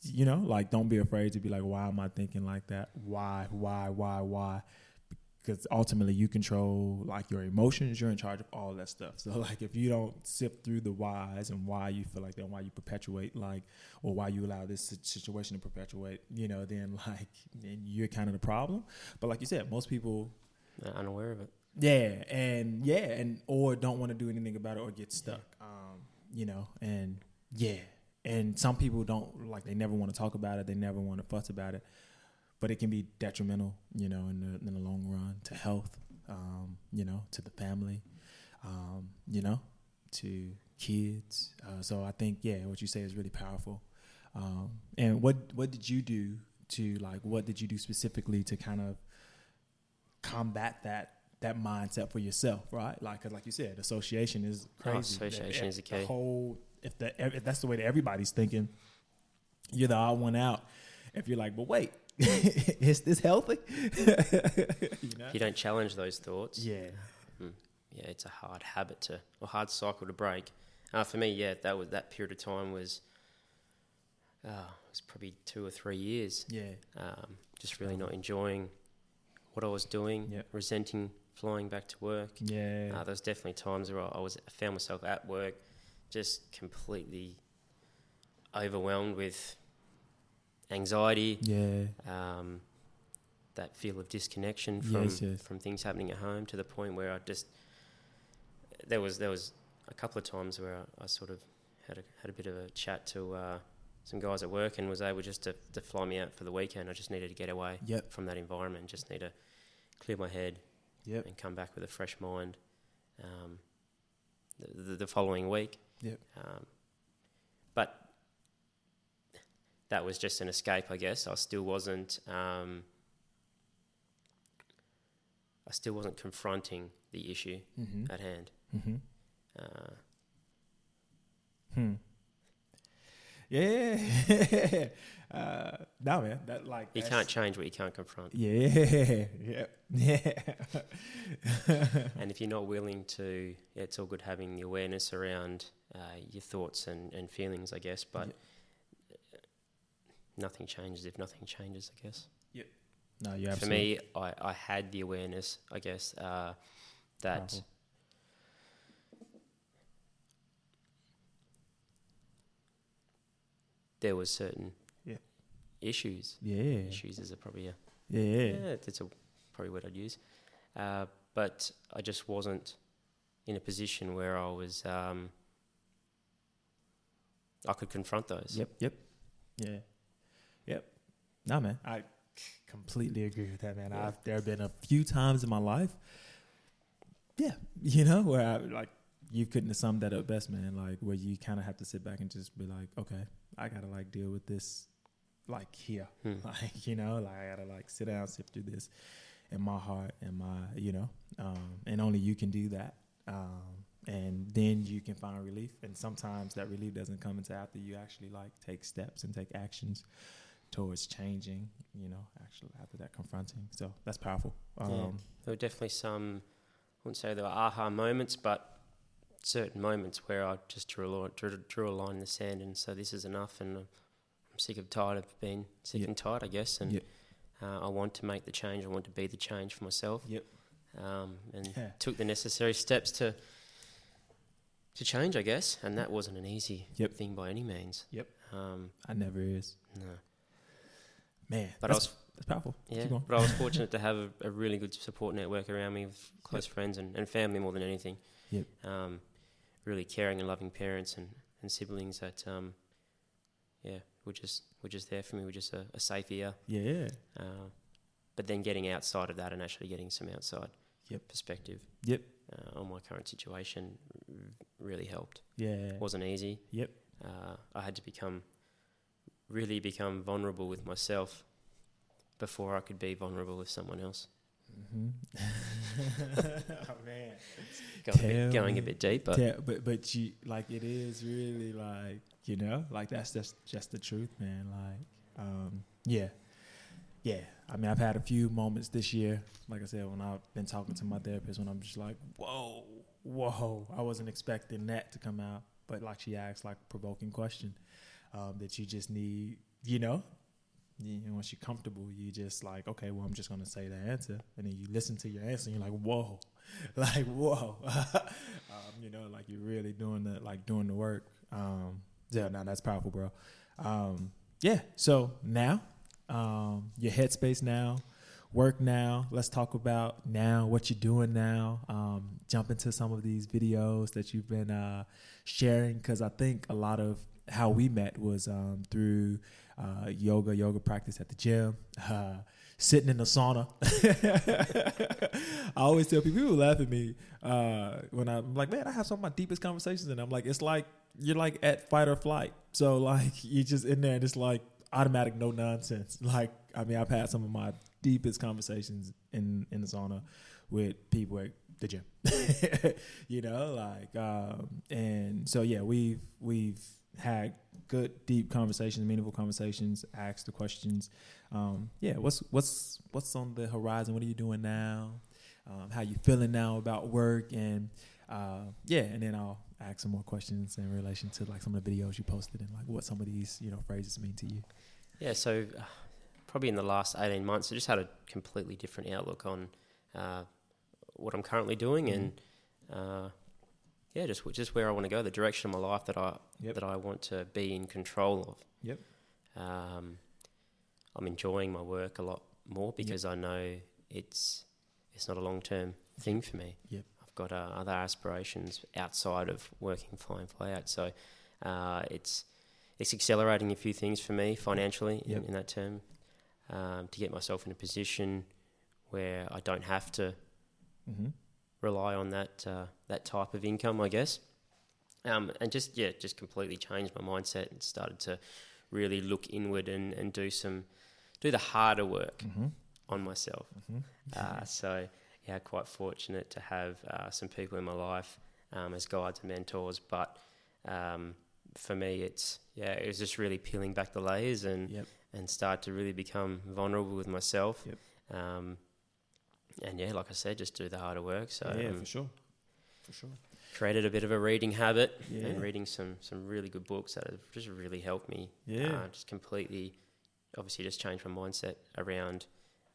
you know, like don't be afraid to be like, why am I thinking like that? Why, why, why, why? Because ultimately you control like your emotions, you're in charge of all that stuff. So like if you don't sift through the whys and why you feel like that, why you perpetuate like, or why you allow this situation to perpetuate, you know, then like then you're kind of the problem. But like you said, most people... Not unaware of it. Yeah, and yeah, and or don't want to do anything about it or get stuck, um, you know, and yeah. And some people don't, like, they never want to talk about it. They never want to fuss about it. But it can be detrimental, you know, in the, in the long run to health, um, you know, to the family, um, you know, to kids. Uh, so I think, yeah, what you say is really powerful. Um, and what, what did you do to, like, what did you do specifically to kind of combat that? that mindset for yourself, right? Like, cause like you said, association is crazy. Oh, association that, is the key. The whole, if, the, if that's the way that everybody's thinking, you're the odd one out. If you're like, but wait, is this healthy? You know? If you don't challenge those thoughts. Yeah. Mm, yeah, it's a hard habit to, or hard cycle to break. Uh, for me, yeah, that was that period of time was, uh, it was probably two or three years. Yeah. Um, just really not enjoying what I was doing, yep. resenting flying back to work. Yeah, uh, there was definitely times where I, I was I found myself at work, just completely overwhelmed with anxiety. Yeah, um, that feel of disconnection from yes, yes. from things happening at home, to the point where I just there was there was a couple of times where I, I sort of had a, had a bit of a chat to uh, some guys at work, and was able just to, to fly me out for the weekend. I just needed to get away yep. from that environment. Just need to clear my head, yep. and come back with a fresh mind um, the, the, the following week. Yep. Um, but that was just an escape, I guess. I still wasn't. Um, I still wasn't confronting the issue mm-hmm. at hand. Mm-hmm. Uh, hmm. Yeah. uh, no, man. That like you can't change what you can't confront. Yeah. Yeah. Yeah. And if you're not willing to, yeah, it's all good having the awareness around uh, your thoughts and, and feelings, I guess. But yeah. nothing changes if nothing changes, I guess. Yep. No, you absolutely. For me, I, I had the awareness, I guess, uh, that. Powerful. There was certain yeah. issues. Yeah, issues is a probably a yeah, yeah. yeah that's a probably word I'd use. Uh, but I just wasn't in a position where I was. Um, I could confront those. Yep. Yep. Yeah. Yep. No, man, I completely agree with that, man. Yeah. I've there have been a few times in my life. Yeah, you know where I like you couldn't have summed that up best, man. Like where you kind of have to sit back and just be like, okay. I gotta like deal with this like here. Hmm. Like, you know, like I gotta like sit down, sift through this in my heart and my, you know, um, and only you can do that. Um, and then you can find relief. And sometimes that relief doesn't come until after you actually like take steps and take actions towards changing, you know, actually after that confronting. So that's powerful. Um, yeah. There were definitely some, I wouldn't say there were aha moments, but certain moments where I just drew a, drew, drew a line in the sand and so this is enough and I'm sick of tired of being sick yep. and tired, I guess, and yep. uh, I want to make the change, I want to be the change for myself yep. um, and yeah. took the necessary steps to to change, I guess, and that wasn't an easy yep. thing by any means. Yep. Um, I never is. No. Man, but that's, I was, that's powerful. Yeah, but I was fortunate to have a, a really good support network around me with close yep. friends and, and family more than anything. Yep. Um, really caring and loving parents and, and siblings that, um, yeah, were just were just there for me. Were just a, a safe ear. Yeah. Uh, but then getting outside of that and actually getting some outside yep. perspective. Yep. Uh, on my current situation really helped. Yeah. It wasn't easy. Yep. Uh, I had to become really become vulnerable with myself before I could be vulnerable with someone else. Mm-hmm. Oh man, going, a bit, going a bit deeper. Tell, but but you like it is really like you know like that's just just the truth, man. Like um, yeah, yeah. I mean, I've had a few moments this year. Like I said, when I've been talking to my therapist, when I'm just like, whoa, whoa, I wasn't expecting that to come out. But like she asked like a provoking question um, that you just need, you know. You know, once you're comfortable, you just like, okay, well, I'm just going to say the answer. And then you listen to your answer and you're like, whoa, like, whoa. um, you know, like you're really doing the, like doing the work. Um, yeah, no, that's powerful, bro. Um, yeah. So now, um, your headspace now, work now. Let's talk about now, what you're doing now. Um, jump into some of these videos that you've been uh, sharing because I think a lot of how we met was um, through uh, yoga, yoga practice at the gym, uh, sitting in the sauna. I always tell people, people laugh at me uh, when I'm like, man, I have some of my deepest conversations. And I'm like, it's like, you're like at fight or flight. So like, you're just in there and it's like automatic, no nonsense. Like, I mean, I've had some of my deepest conversations in, in the sauna with people at the gym, you know, like, um, and so, yeah, we've, we've, had good, deep conversations, meaningful conversations, asked the questions. Um, yeah, what's what's what's on the horizon? What are you doing now? Um, how you feeling now about work? And uh, yeah, and then I'll ask some more questions in relation to like some of the videos you posted and like what some of these you know phrases mean to you. Yeah, so uh, probably in the last eighteen months, I just had a completely different outlook on uh, what I'm currently doing mm-hmm. and. Uh, Yeah, just just where I want to go, the direction of my life that I yep. that I want to be in control of. Yep. Um, I'm enjoying my work a lot more because yep. I know it's it's not a long term thing for me. Yep. I've got uh, other aspirations outside of working fly in fly out, so uh, it's it's accelerating a few things for me financially yep. in, in that term um, to get myself in a position where I don't have to mm-hmm. rely on that uh, that type of income, I guess. Um, and just, yeah, just completely changed my mindset and started to really look inward and, and do some, do the harder work mm-hmm. on myself. Mm-hmm. Uh, so, yeah, quite fortunate to have uh, some people in my life um, as guides and mentors. But um, for me, it's, yeah, it was just really peeling back the layers and, yep. and start to really become vulnerable with myself. Yep. Um, and yeah, like I said, just do the harder work. So yeah, um, for sure. For sure. Created a bit of a reading habit yeah. and reading some some really good books that have just really helped me. Yeah, uh, just completely, obviously, just changed my mindset around,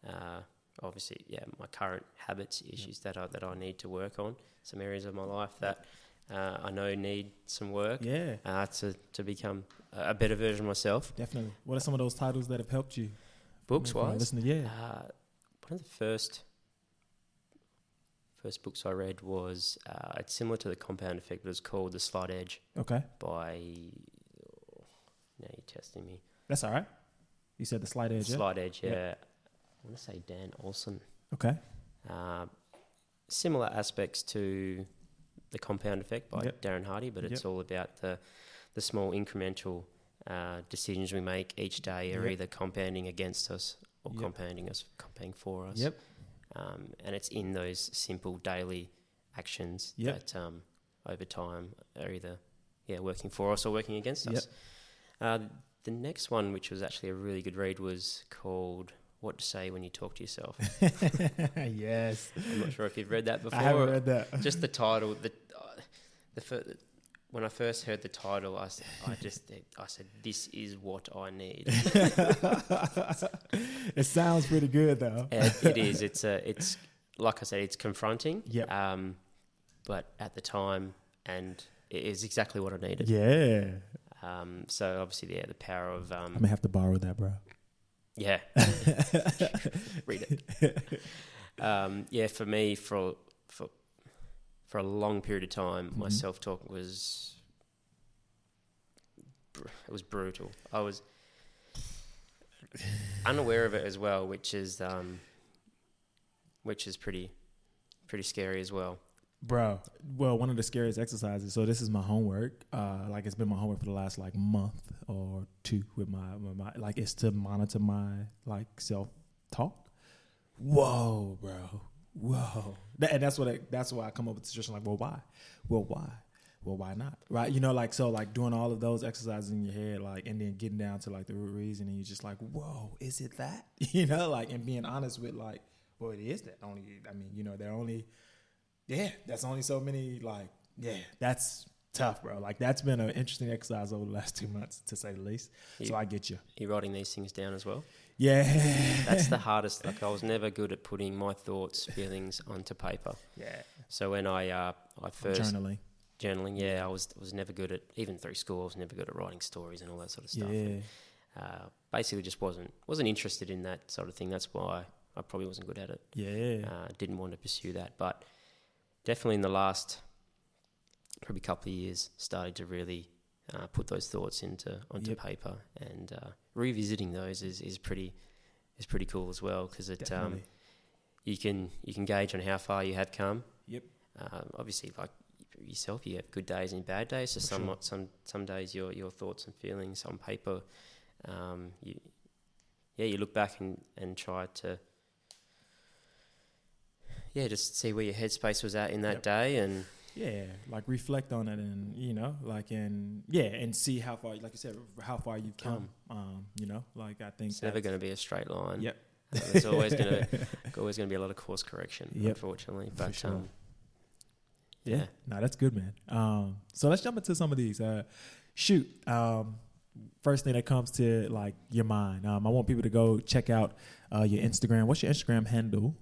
uh, obviously, yeah, my current habits, issues yeah. that I that I need to work on. Some areas of my life that uh, I know need some work. Yeah, uh, to to become a better version of myself. Definitely. What are some of those titles that have helped you? Books wise, yeah. Uh, one of the first. First books I read was uh, it's similar to The Compound Effect, but it's called The Slight Edge. Okay. By oh, now you're testing me. That's all right. You said The Slight Edge. The yeah? Slight Edge, yeah. yeah. I want to say Dan Olson. Okay. Uh, similar aspects to The Compound Effect by yep. Darren Hardy, but it's yep. all about the the small incremental uh, decisions we make each day are yep. either compounding against us or yep. compounding us, compounding for us. Yep. Um, and it's in those simple daily actions yep. that um, over time are either yeah working for us or working against yep. us. Uh, the next one, which was actually a really good read, was called What to Say When You Talk to Yourself. Yes. I'm not sure if you've read that before. I haven't read that. Just the title. The, uh, the fir- When I first heard the title, I, I just I said, this is what I need. It sounds pretty good, though. It, it is. It's a. It's like I said, it's confronting. Yep. Um, but at the time, and it is exactly what I needed. Yeah. Um. So obviously, yeah, the power of um. I may have to borrow that, bro. Yeah. Read it. Um. Yeah. For me, for for. For a long period of time, mm-hmm. my self-talk was br- it was brutal. I was unaware of it as well, which is um, which is pretty pretty scary as well, bro. Well, one of the scariest exercises. So this is my homework. Uh, like it's been my homework for the last like month or two with my, with my like it's to monitor my like self-talk. Whoa, bro. Whoa. That, and that's what I, that's why I come up with the suggestion like, well, why? Well, why? Well, why not? Right? You know, like, so like doing all of those exercises in your head, like, and then getting down to like the root reason and you're just like, whoa, is it that? You know, like, and being honest with like, well, it is that only, I mean, you know, they're only, yeah, that's only so many, like, yeah, that's tough, bro. Like, that's been an interesting exercise over the last two months, to say the least. You, so I get you. You're writing these things down as well? Yeah. That's the hardest. Like, I was never good at putting my thoughts, feelings onto paper. Yeah. So when I uh, I first... Journaling. Journaling, yeah. I was was never good at... Even through school, I was never good at writing stories and all that sort of stuff. Yeah. And, uh, basically just wasn't wasn't interested in that sort of thing. That's why I probably wasn't good at it. Yeah. Uh, didn't want to pursue that. But definitely in the last probably couple of years, started to really... Uh, put those thoughts into onto yep. paper, and uh, revisiting those is, is pretty is pretty cool as well, because it um, you can you can gauge on how far you have come. Yep. Um, obviously, like yourself, you have good days and bad days. So some sure. some some days your your thoughts and feelings on paper, um, you yeah you look back and, and try to yeah just see where your headspace was at in that yep. day and. Yeah, like reflect on it and, you know, like, and, yeah, and see how far, like you said, how far you've come, um, you know, like I think. It's never going to be a straight line. Yep. Um, it's always going to always gonna be a lot of course correction, yep. unfortunately. But, sure. um, yeah. yeah. No, that's good, man. Um, so let's jump into some of these. Uh, shoot. Um, first thing that comes to, like, your mind. Um, I want people to go check out uh, your Instagram. What's your Instagram handle?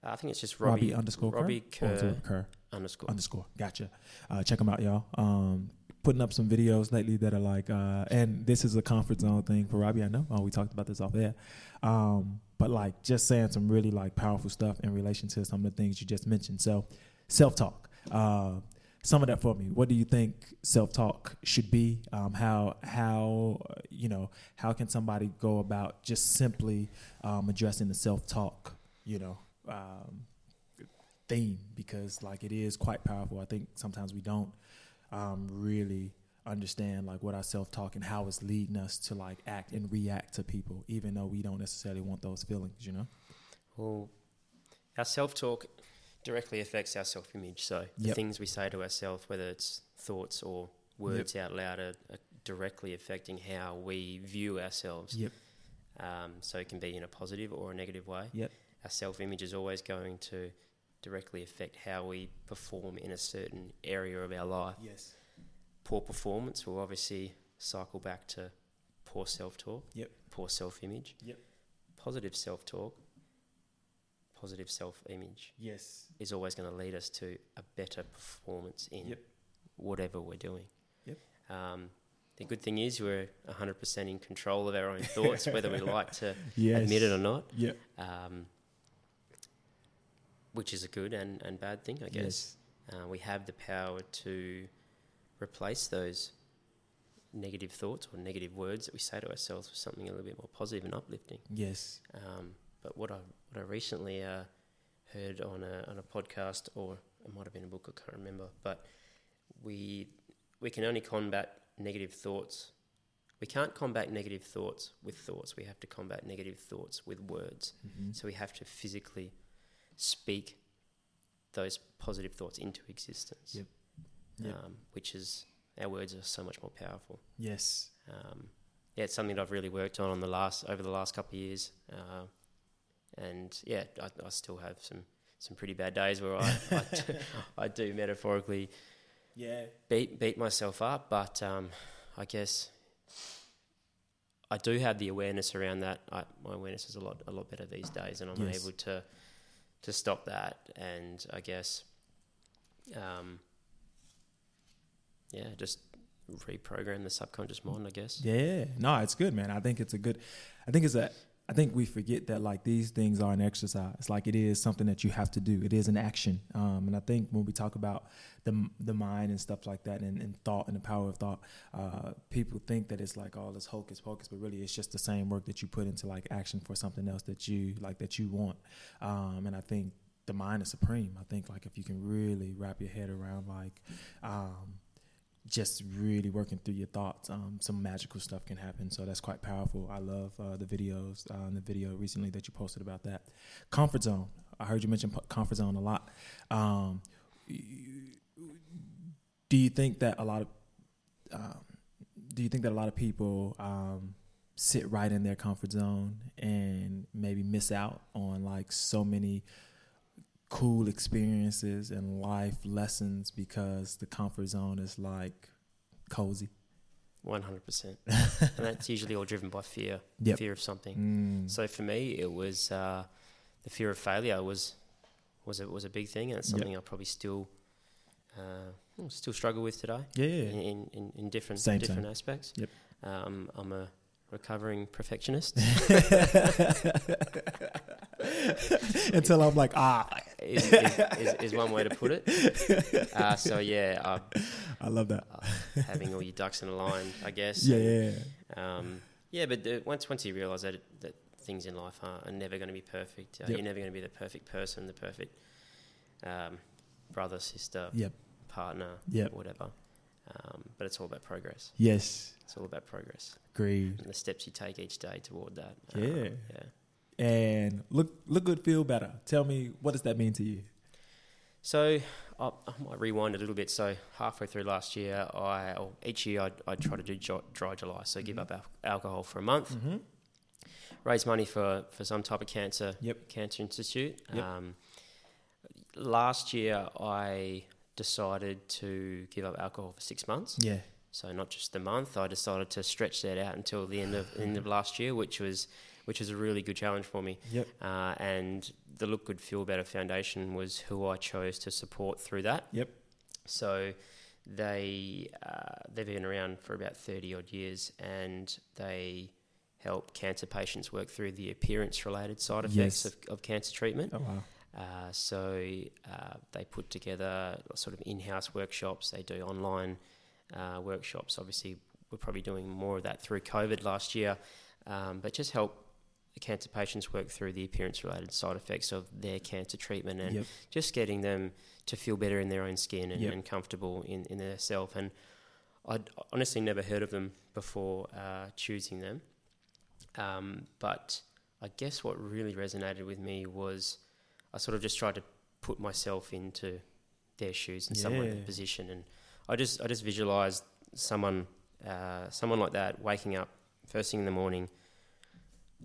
I think it's just Robbie, Robbie underscore Robbie Kerr, Kerr, Kerr underscore underscore. Gotcha. Uh, check them out, y'all. Um, putting up some videos lately that are like, uh, and this is a comfort zone thing for Robbie. I know. Oh, we talked about this off air, um, but like just saying some really like powerful stuff in relation to some of the things you just mentioned. So, self talk. Uh, some of that for me. What do you think self talk should be? Um, how how you know, how can somebody go about just simply um, addressing the self-talk, you know, um, theme? Because, like, it is quite powerful. I think sometimes we don't um, really understand, like, what our self-talk and how it's leading us to, like, act and react to people, even though we don't necessarily want those feelings, you know? Well, our self-talk directly affects our self-image. So yep. the things we say to ourselves, whether it's thoughts or words yep. out loud, are, are directly affecting how we view ourselves. Yep. Um, so it can be in a positive or a negative way. Yep. Our self-image is always going to directly affect how we perform in a certain area of our life. Yes. Poor performance will obviously cycle back to poor self-talk, yep. poor self-image. Yep. Positive self-talk, positive self-image yes. is always going to lead us to a better performance in yep. whatever we're doing. Yep. Um, the good thing is we're one hundred percent in control of our own thoughts, whether we like to yes. admit it or not, yep. um, which is a good and, and bad thing, I guess. Yes. Uh, we have the power to replace those negative thoughts or negative words that we say to ourselves with something a little bit more positive and uplifting. Yes. Um, But what I what I recently uh, heard on a on a podcast, or it might have been a book, I can't remember. But we we can only combat negative thoughts. We can't combat negative thoughts with thoughts. We have to combat negative thoughts with words. Mm-hmm. So we have to physically speak those positive thoughts into existence. Yep. Yep. Um, which is, our words are so much more powerful. Yes. Um, yeah, it's something that I've really worked on on the last over the last couple of years. Uh, And yeah, I, I still have some, some pretty bad days where I I, do, I do metaphorically yeah. beat beat myself up. But um, I guess I do have the awareness around that. I, my awareness is a lot a lot better these days, and I'm yes. able to to stop that. And I guess, um, yeah, just reprogram the subconscious mind, I guess. Yeah, no, it's good, man. I think it's a good. I think it's a. I think we forget that, like, these things are an exercise. Like, it is something that you have to do. It is an action. Um, and I think when we talk about the the mind and stuff like that, and, and thought and the power of thought, uh, people think that it's like all this hocus pocus, but really it's just the same work that you put into, like, action for something else that you like that you want. Um, and I think the mind is supreme. I think, like, if you can really wrap your head around, like, um, just really working through your thoughts, um, some magical stuff can happen. So that's quite powerful. I love uh, the videos, uh, and the video recently that you posted about that. Comfort zone. I heard you mention comfort zone a lot. Um, do you think that a lot of um, do you think that a lot of people um, sit right in their comfort zone and maybe miss out on, like, so many cool experiences and life lessons because the comfort zone is, like, cozy? one hundred percent. And that's usually all driven by fear, yep. fear of something. Mm. So for me, it was uh, the fear of failure was was a, was a big thing, and it's something yep. I probably still uh, still struggle with today. Yeah, in in, in different Same different time. aspects. Yep, um, I'm a recovering perfectionist. Until I'm like, ah, is, is, is, is one way to put it. Uh, so yeah, I, I love that. Uh, having all your ducks in a line, I guess. Yeah, yeah, yeah. Um, yeah, but the, once once you realise that it, that things in life are, are never going to be perfect, uh, yep. you're never going to be the perfect person, the perfect um, brother, sister, yep. partner, yep. whatever. Um, but it's all about progress. Yes, it's all about progress. Agreed. And the steps you take each day toward that. Yeah. Um, yeah. And look, look good, feel better. Tell me, what does that mean to you? So I, I might rewind a little bit. So halfway through last year, I or each year I I try to do dry July, so mm-hmm. give up al- alcohol for a month, mm-hmm. raise money for, for some type of cancer yep. cancer institute. Yep. Um, last year I decided to give up alcohol for six months. Yeah. So not just the month. I decided to stretch that out until the end of end of last year, which was. which was a really good challenge for me. Yep. Uh, and the Look Good, Feel Better Foundation was who I chose to support through that. Yep. So they, uh, they've been around for about thirty odd years, and they help cancer patients work through the appearance-related side effects yes. of, of cancer treatment. Oh, wow. Uh, so uh, they put together sort of in-house workshops. They do online uh, workshops, obviously we're probably doing more of that through COVID last year, um, but just help the cancer patients work through the appearance-related side effects of their cancer treatment, and yep. just getting them to feel better in their own skin and, yep. and comfortable in, in their self. And I'd honestly never heard of them before uh, choosing them, um, but I guess what really resonated with me was I sort of just tried to put myself into their shoes and yeah. someone in their position, and I just I just visualised someone uh, someone like that waking up first thing in the morning,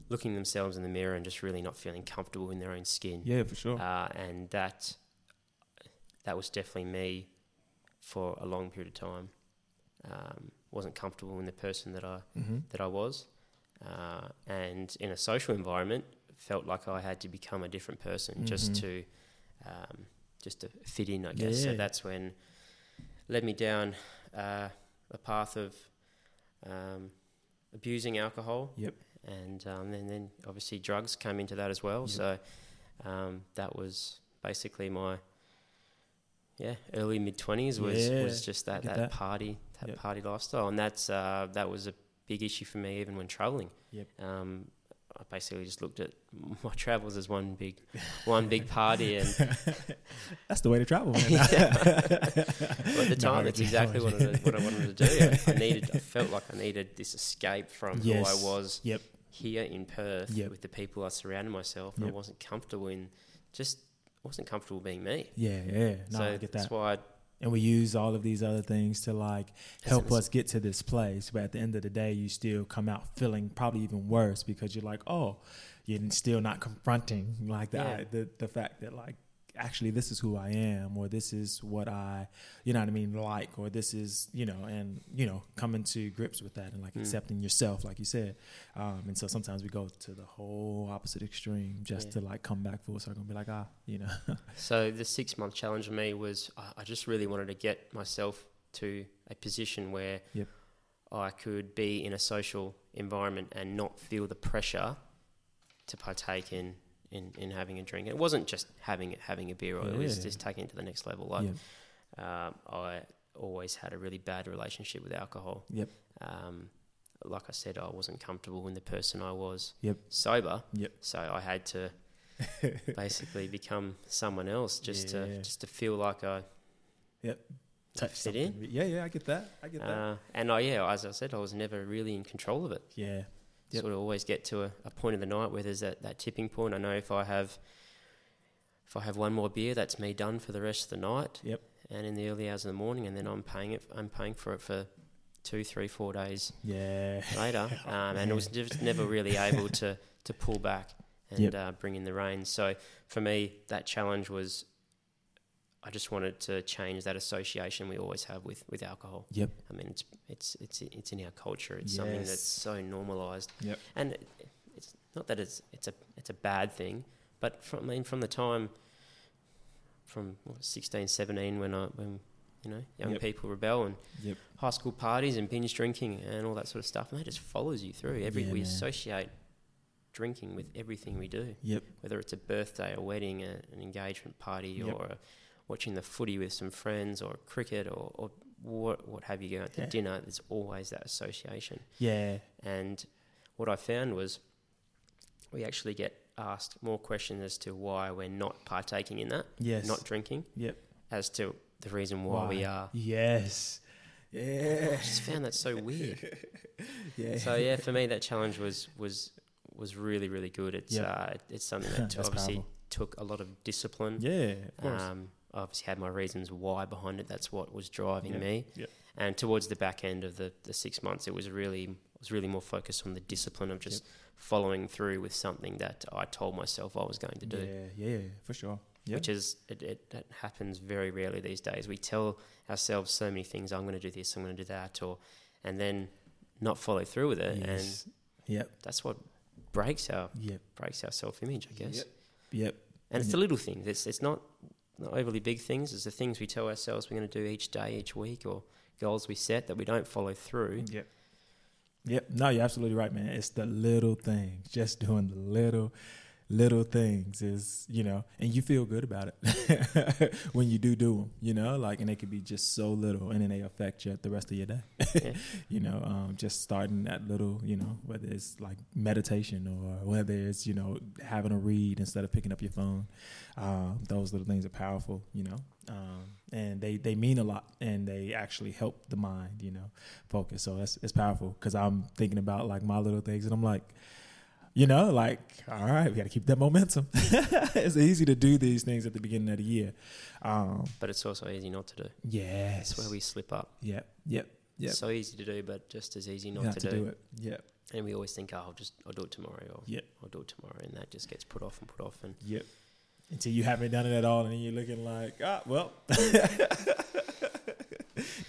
looking themselves in the mirror and just really not feeling comfortable in their own skin. Yeah, for sure. Uh, and that that was definitely me for a long period of time. Um, wasn't comfortable in the person that I mm-hmm. that I was, uh, and in a social environment, felt like I had to become a different person mm-hmm. just to um, just to fit in, I guess. Yeah. So that's when led me down uh, a path of um, abusing alcohol. Yep. And um, and then obviously drugs came into that as well. Yep. So um, that was basically my yeah early mid twenties was yeah. was just that that, that party that yep. party lifestyle, and that's uh, that was a big issue for me even when traveling. Yep. Um, I basically just looked at my travels as one big, one big party, and that's the way to travel, man. Well, at the time, no, that's exactly what I, what I wanted to do. I, I needed, I felt like I needed this escape from yes. who I was yep. here in Perth yep. with the people I surrounded myself. Yep. I wasn't comfortable in, just wasn't comfortable being me. Yeah, yeah. No, so I get that. That's why. I, And we use all of these other things to like help us get to this place. But at the end of the day, you still come out feeling probably even worse because you're like, oh, you're still not confronting like the yeah. the, the fact that like actually this is who I am, or this is what I, you know what I mean, like, or this is, you know, and, you know, coming to grips with that and like mm. accepting yourself, like you said. Um, and so sometimes we go to the whole opposite extreme just yeah. to like come back full circle and be like, ah, you know. So the six month challenge for me was I just really wanted to get myself to a position where yep. I could be in a social environment and not feel the pressure to partake in in, in having a drink. It wasn't just having it, having a beer, or yeah. it was just taking it to the next level. Like, yeah. um, I always had a really bad relationship with alcohol. Yep. Um, like I said, I wasn't comfortable in the person I was yep. sober. Yep. So I had to basically become someone else just yeah. to, just to feel like I yep. fit something. In. Yeah. Yeah. I get that. I get uh, that. And I, yeah, as I said, I was never really in control of it. Yeah. Yep. Sort of always get to a, a point of the night where there's that, that tipping point. I know if I have if I have one more beer, that's me done for the rest of the night. Yep. And in the early hours of the morning, and then I'm paying it. I'm paying for it for two, three, four days. Yeah. Later, um, and I was just never really able to, to pull back and yep. uh, bring in the reins. So for me, that challenge was I just wanted to change that association we always have with, with alcohol. Yep. I mean, it's it's it's it's in our culture. It's yes. something that's so normalised. Yep. And it, it's not that it's it's a it's a bad thing, but from I mean from the time from what, sixteen, seventeen when I when you know young yep. people rebel and yep. high school parties and binge drinking and all that sort of stuff, and that just follows you through. Every yeah, we man. associate drinking with everything we do. Yep. Whether it's a birthday, a wedding, a, an engagement party, yep. or a watching the footy with some friends, or cricket, or, or what what have you, going out to yeah. dinner, there's always that association. Yeah. And what I found was we actually get asked more questions as to why we're not partaking in that, yes. not drinking, yep. as to the reason why, why we are. Yes. Yeah. I just found that so weird. yeah. So, yeah, for me that challenge was was, was really, really good. It's, yep. uh, it's something that obviously powerful. Took a lot of discipline. Yeah, of course. Um, I obviously had my reasons why behind it. That's what was driving yeah. me. Yeah. And towards the back end of the, the six months, it was really it was really more focused on the discipline of just yep. following through with something that I told myself I was going to do. Yeah, yeah, for sure. Yep. Which is, it, it, it happens very rarely these days. We tell ourselves so many things, I'm going to do this, I'm going to do that, or and then not follow through with it. Yes. And yep. that's what breaks our yep. breaks our self-image, I guess. Yep. yep. And yep. it's the little things. It's, it's not... not overly big things. It's the things we tell ourselves we're going to do each day, each week, or goals we set that we don't follow through. Yep. Yep. No, you're absolutely right, man. It's the little things. Just doing the little little things is, you know, and you feel good about it when you do do them, you know, like, and they could be just so little, and then they affect you the rest of your day. Yeah. You know, um, just starting that little, you know, whether it's like meditation or whether it's, you know, having a read instead of picking up your phone. Uh, those little things are powerful, you know, um, and they, they mean a lot, and they actually help the mind, you know, focus. So that's, it's powerful, because I'm thinking about like my little things, and I'm like, you know, like, all right, we got to keep that momentum. It's easy to do these things at the beginning of the year. Um, but it's also easy not to do. Yes. That's where we slip up. Yep, yep, yep. It's so easy to do, but just as easy not, not to, to do. do it. Yep. And we always think, oh, I'll just, I'll do it tomorrow. Or, yep. I'll do it tomorrow. And that just gets put off and put off. And yep. Until you haven't done it at all, and then you're looking like, ah, well.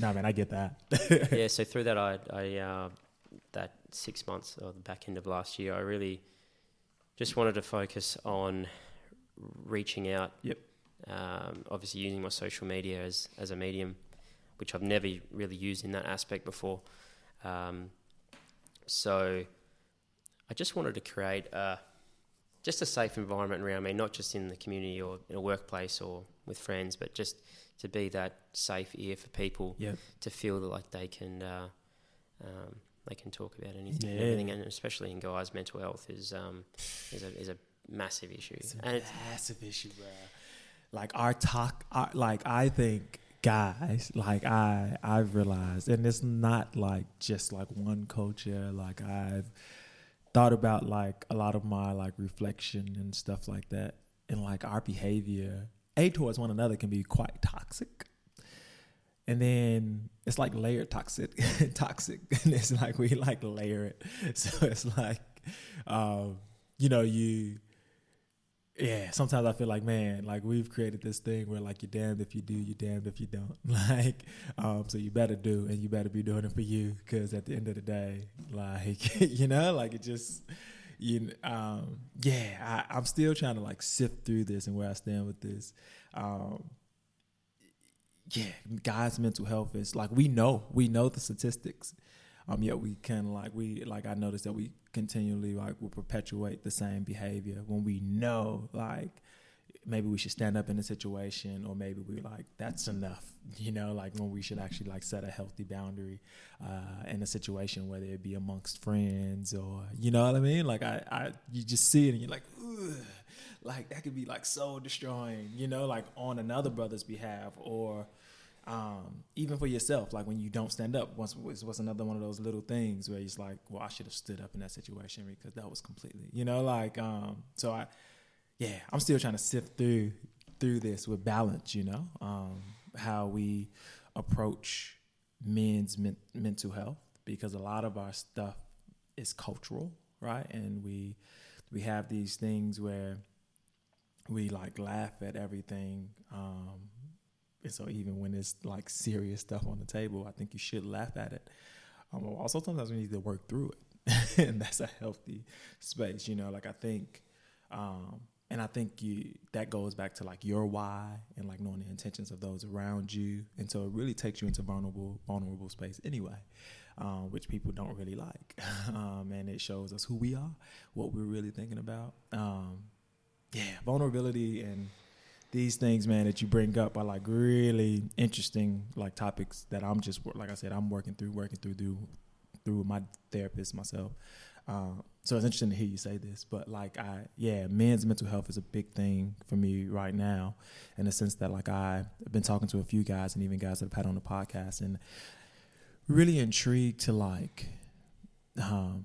No, man, I get that. Yeah, so through that, I... I uh, that six months or the back end of last year, I really just wanted to focus on reaching out. Yep. Um, obviously using my social media as, as a medium, which I've never really used in that aspect before. Um, so I just wanted to create a, just a safe environment around me, not just in the community or in a workplace or with friends, but just to be that safe ear for people. Yep. To feel that like they can... Uh, um, They can talk about anything, yeah. and everything, and especially in guys, mental health is um is a is a massive issue. It's a and massive it's issue, bro. Like our talk, our, like I think guys, like I I've realized, and it's not like just like one culture. Like I've thought about like a lot of my like reflection and stuff like that, and like our behavior a towards one another can be quite toxic. And then it's like layered toxic, toxic. And it's like we like layer it. So it's like, um, you know, you, yeah, sometimes I feel like, man, like we've created this thing where like you're damned if you do, you're damned if you don't. Like, um, so you better do, and you better be doing it for you, because at the end of the day, like, you know, like it just, you, um, yeah, I, I'm still trying to like sift through this and where I stand with this. Um, Yeah, guys' mental health is like we know, we know the statistics. Um, yet we can like we like I noticed that we continually like will perpetuate the same behavior when we know like maybe we should stand up in a situation, or maybe we like that's enough, you know, like when we should actually like set a healthy boundary uh, in a situation, whether it be amongst friends or you know what I mean. Like I, I you just see it and you're like, ugh. Like that could be like soul destroying, you know, like on another brother's behalf, or um, even for yourself. Like when you don't stand up, what's, what's another one of those little things where it's like, well, I should have stood up in that situation because that was completely, you know, like, um, so I, yeah, I'm still trying to sift through, through this with balance, you know, um, how we approach men's men- mental health, because a lot of our stuff is cultural, right? And we, we have these things where we like laugh at everything, um, and so even when it's like serious stuff on the table, I think you should laugh at it. Um, also, sometimes we need to work through it, and that's a healthy space, you know. Like I think, um, and I think you that goes back to like your why and like knowing the intentions of those around you, and so it really takes you into vulnerable, vulnerable space anyway. Um, which people don't really like. Um, and it shows us who we are, what we're really thinking about. Um, yeah, vulnerability and these things, man, that you bring up are like really interesting like topics that I'm just, like I said, I'm working through, working through, through, through my therapist myself. Um, so it's interesting to hear you say this, but like I, yeah, men's mental health is a big thing for me right now, in the sense that like I've been talking to a few guys and even guys that I've had on the podcast, and really intrigued to like, um,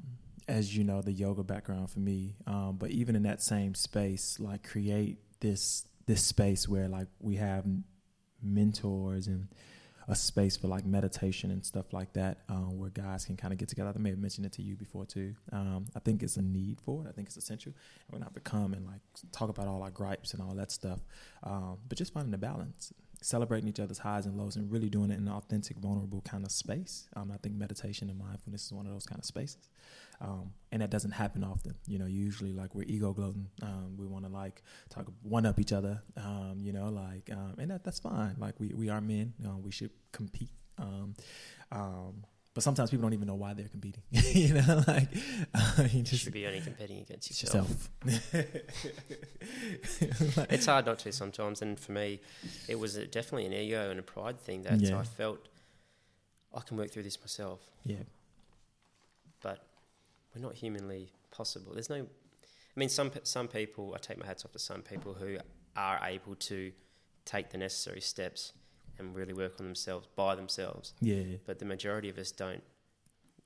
as you know, the yoga background for me, um, but even in that same space, like create this this space where like we have mentors and a space for like meditation and stuff like that, um, where guys can kind of get together. I may have mentioned it to you before too. Um, I think it's a need for it. I think it's essential. We're gonna have to come and like talk about all our gripes and all that stuff, um, but just finding the balance. Celebrating each other's highs and lows, and really doing it in an authentic, vulnerable kind of space. Um, I think meditation and mindfulness is one of those kind of spaces, um, and that doesn't happen often. You know, usually like we're ego gloating. Um, we want to like talk one up each other. Um, you know, like um, and that that's fine. Like we we are men. You know, we should compete. Um, um, But sometimes people don't even know why they're competing. You know, like uh, you just should be only competing against yourself. yourself. Like, it's hard not to sometimes, and for me, it was a, definitely an ego and a pride thing that yeah. I felt I can work through this myself. Yeah, but we're not humanly possible. There's no. I mean, some some people. I take my hats off to some people who are able to take the necessary steps and really work on themselves by themselves. Yeah. But the majority of us don't,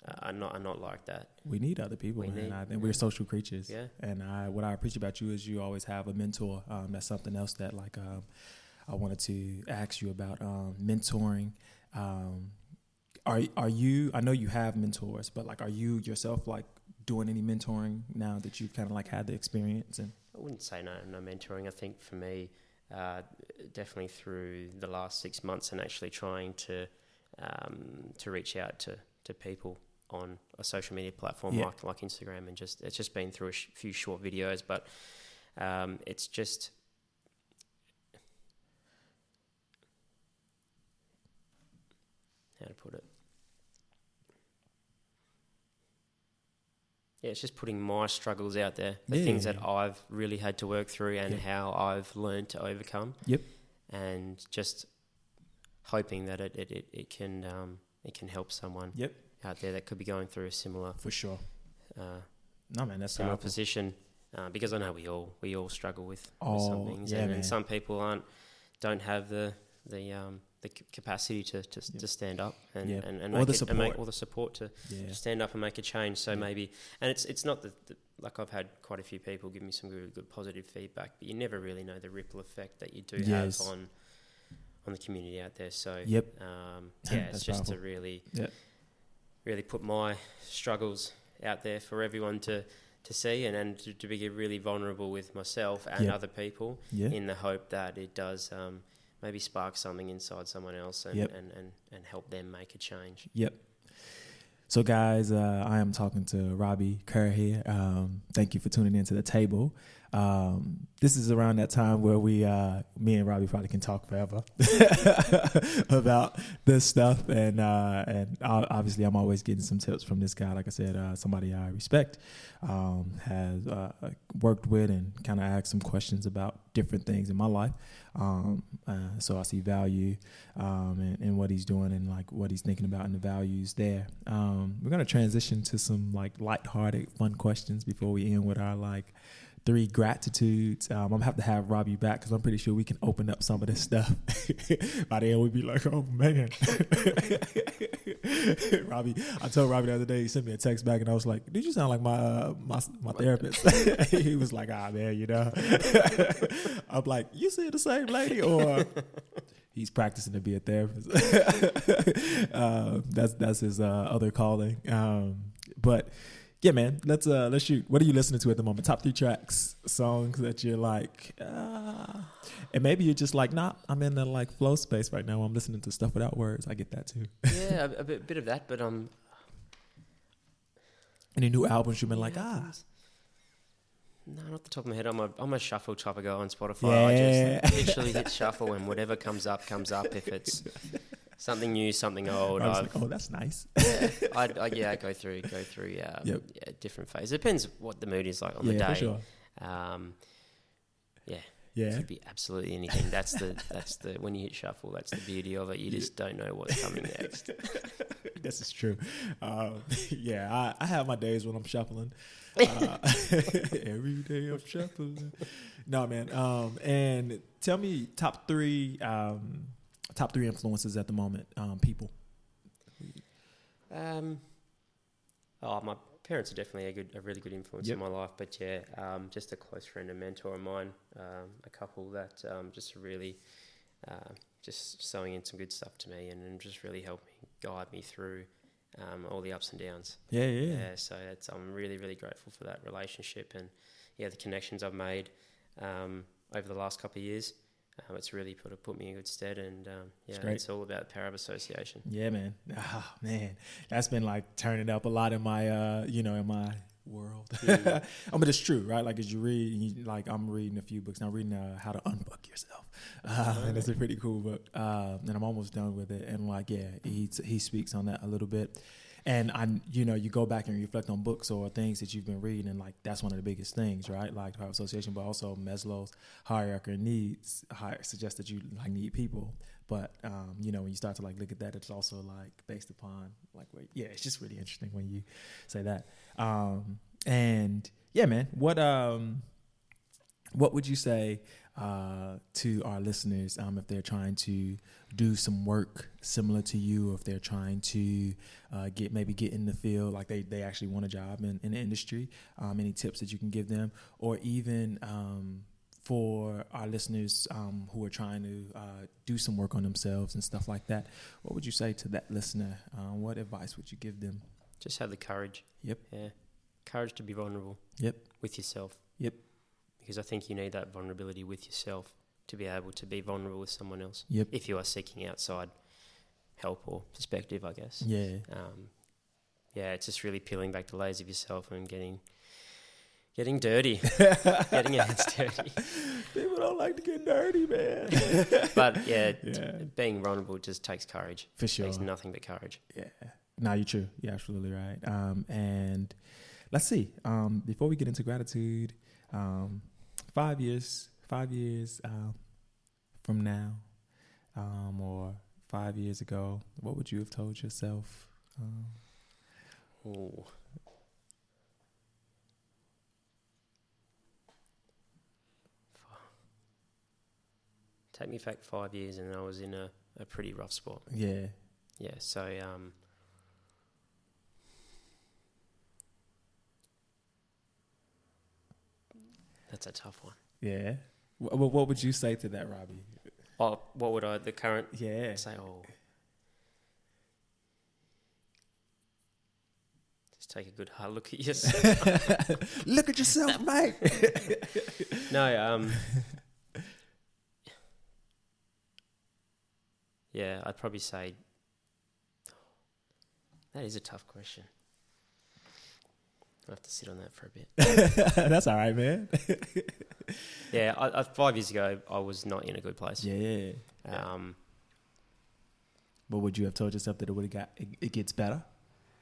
uh, are not are not like that. We need other people, we man. Need, I think yeah. we're social creatures. Yeah. And I, what I appreciate about you is you always have a mentor. Um, that's something else that like um, I wanted to ask you about um, mentoring. Um, are are you? I know you have mentors, but like, are you yourself like doing any mentoring now that you've kind of like had the experience? And I wouldn't say no, no mentoring. I think for me. Uh, definitely through the last six months and actually trying to um, to reach out to, to people on a social media platform yeah. like, like Instagram, and just it's just been through a sh- few short videos, but um, it's just how to put it yeah, it's just putting my struggles out there, the yeah. things that I've really had to work through and yeah. how I've learned to overcome. Yep. And just hoping that it, it, it can um, it can help someone yep. out there that could be going through a similar for sure. Uh, no man, that's similar position uh, because I know we all we all struggle with, oh, with some things, yeah, and, and some people aren't don't have the the um, the capacity to to, yep. to stand up and, yep. and, and, make it, and make all the support to, yeah. to stand up and make a change. So yep. maybe, and it's it's not the, the, like I've had quite a few people give me some really good positive feedback, but you never really know the ripple effect that you do yes. have on on the community out there. So yep. um, yeah, it's just powerful. to really, yep. really put my struggles out there for everyone to, to see and, and to, to be really vulnerable with myself and yep. other people yep. in the hope that it does... Um, maybe spark something inside someone else and, yep. and, and, and help them make a change. Yep. So guys, uh, I am talking to Robbie Kerr here. Um, thank you for tuning in to The Table. Um, this is around that time where we, uh, me and Robbie probably can talk forever about this stuff. And, uh, and obviously I'm always getting some tips from this guy. Like I said, uh, somebody I respect, um, has, uh, worked with and kind of asked some questions about different things in my life. Um, uh, so I see value, um, in, in what he's doing and like what he's thinking about and the values there. Um, we're going to transition to some like lighthearted fun questions before we end with our like, three gratitudes. Um, I'm going to have to have Robbie back because I'm pretty sure we can open up some of this stuff. By the end, we'd be like, oh, man. Robbie, I told Robbie the other day, he sent me a text back and I was like, did you sound like my uh, my, my therapist? He was like, ah, man, you know. I'm like, you see the same lady? Or he's practicing to be a therapist. uh, that's, that's his uh, other calling. Um, but... Yeah, man, let's uh, let's shoot. What are you listening to at the moment? Top three tracks, songs that you're like, uh, and maybe you're just like, nah, I'm in the like flow space right now. I'm listening to stuff without words. I get that too. Yeah, a, a bit, bit of that, but um, any new albums you've been like, albums? ah, no, not the top of my head. I'm a I'm a shuffle type of guy on Spotify. Yeah. I just literally hit shuffle and whatever comes up comes up. If it's something new, something old. I was I've, like, oh, that's nice. Yeah, I, I, yeah, I go through, go through, um, yep. yeah, different phases. It depends what the mood is like on yeah, the day. For sure. Um, yeah, yeah, it could be absolutely anything. That's the, that's the. When you hit shuffle, that's the beauty of it. You yeah. just don't know what's coming next. This is true. Um, yeah, I, I have my days when I'm shuffling. Uh, every day I'm shuffling. No, man. Um, and tell me top three. Um, Top three influences at the moment, um, people. Um, oh, my parents are definitely a good, a really good influence yep. in my life. But yeah, um, just a close friend and mentor of mine. Um, a couple that um, just really, uh, just sewing in some good stuff to me, and, and just really helped me guide me through um, all the ups and downs. Yeah, yeah. yeah so that's, I'm really, really grateful for that relationship, and yeah, the connections I've made um, over the last couple of years. Um, it's really put put me in good stead, and um, yeah, it's, it's all about the power of association. Yeah, man. Oh, man, that's been like turning up a lot in my, uh, you know, in my world. Yeah. I mean, it's true, right? Like, as you read, you, like I'm reading a few books. Now I'm reading uh, How to Unbuck Yourself. Uh, oh. And it's a pretty cool book. Uh, and I'm almost done with it. And like, yeah, he he speaks on that a little bit. And I, you know, you go back and reflect on books or things that you've been reading, and like that's one of the biggest things, right? Like power association, but also Maslow's hierarchy of needs suggests that you like need people. But um, you know, when you start to like look at that, it's also like based upon like wait, yeah, it's just really interesting when you say that. Um, and yeah, man, what um, what would you say uh, to our listeners um, if they're trying to do some work similar to you, if they're trying to uh, get maybe get in the field, like they, they actually want a job in, in the industry, um, any tips that you can give them, or even um, for our listeners um, who are trying to uh, do some work on themselves and stuff like that, what would you say to that listener? Uh, what advice would you give them? Just have the courage. Yep. Yeah. Courage to be vulnerable. Yep. With yourself. Yep. Because I think you need that vulnerability with yourself to be able to be vulnerable with someone else. Yep. If you are seeking outside help or perspective, I guess. Yeah. Um, yeah, it's just really peeling back the layers of yourself and getting getting dirty. Getting your hands dirty. People don't like to get dirty, man. But, yeah, yeah. T- being vulnerable just takes courage. For sure. It takes nothing but courage. Yeah. No, you're true. You're absolutely right. Um, and let's see. Um, before we get into gratitude, um, five years... Five years um, from now, um, or five years ago, what would you have told yourself? Um, oh, take me back five years, and I was in a, a pretty rough spot. Yeah, yeah. So, um, that's a tough one. Yeah. Well, what would you say to that, Robbie? Oh, what would I, the current, yeah. say, oh, just take a good hard look at yourself. Look at yourself, mate. No, um, yeah, I'd probably say, that is a tough question. I'll have to sit on that for a bit. That's all right, man. Yeah, I, I, five years ago, I was not in a good place. Yeah. Um, but would you have told yourself that it would have got, it, it gets better?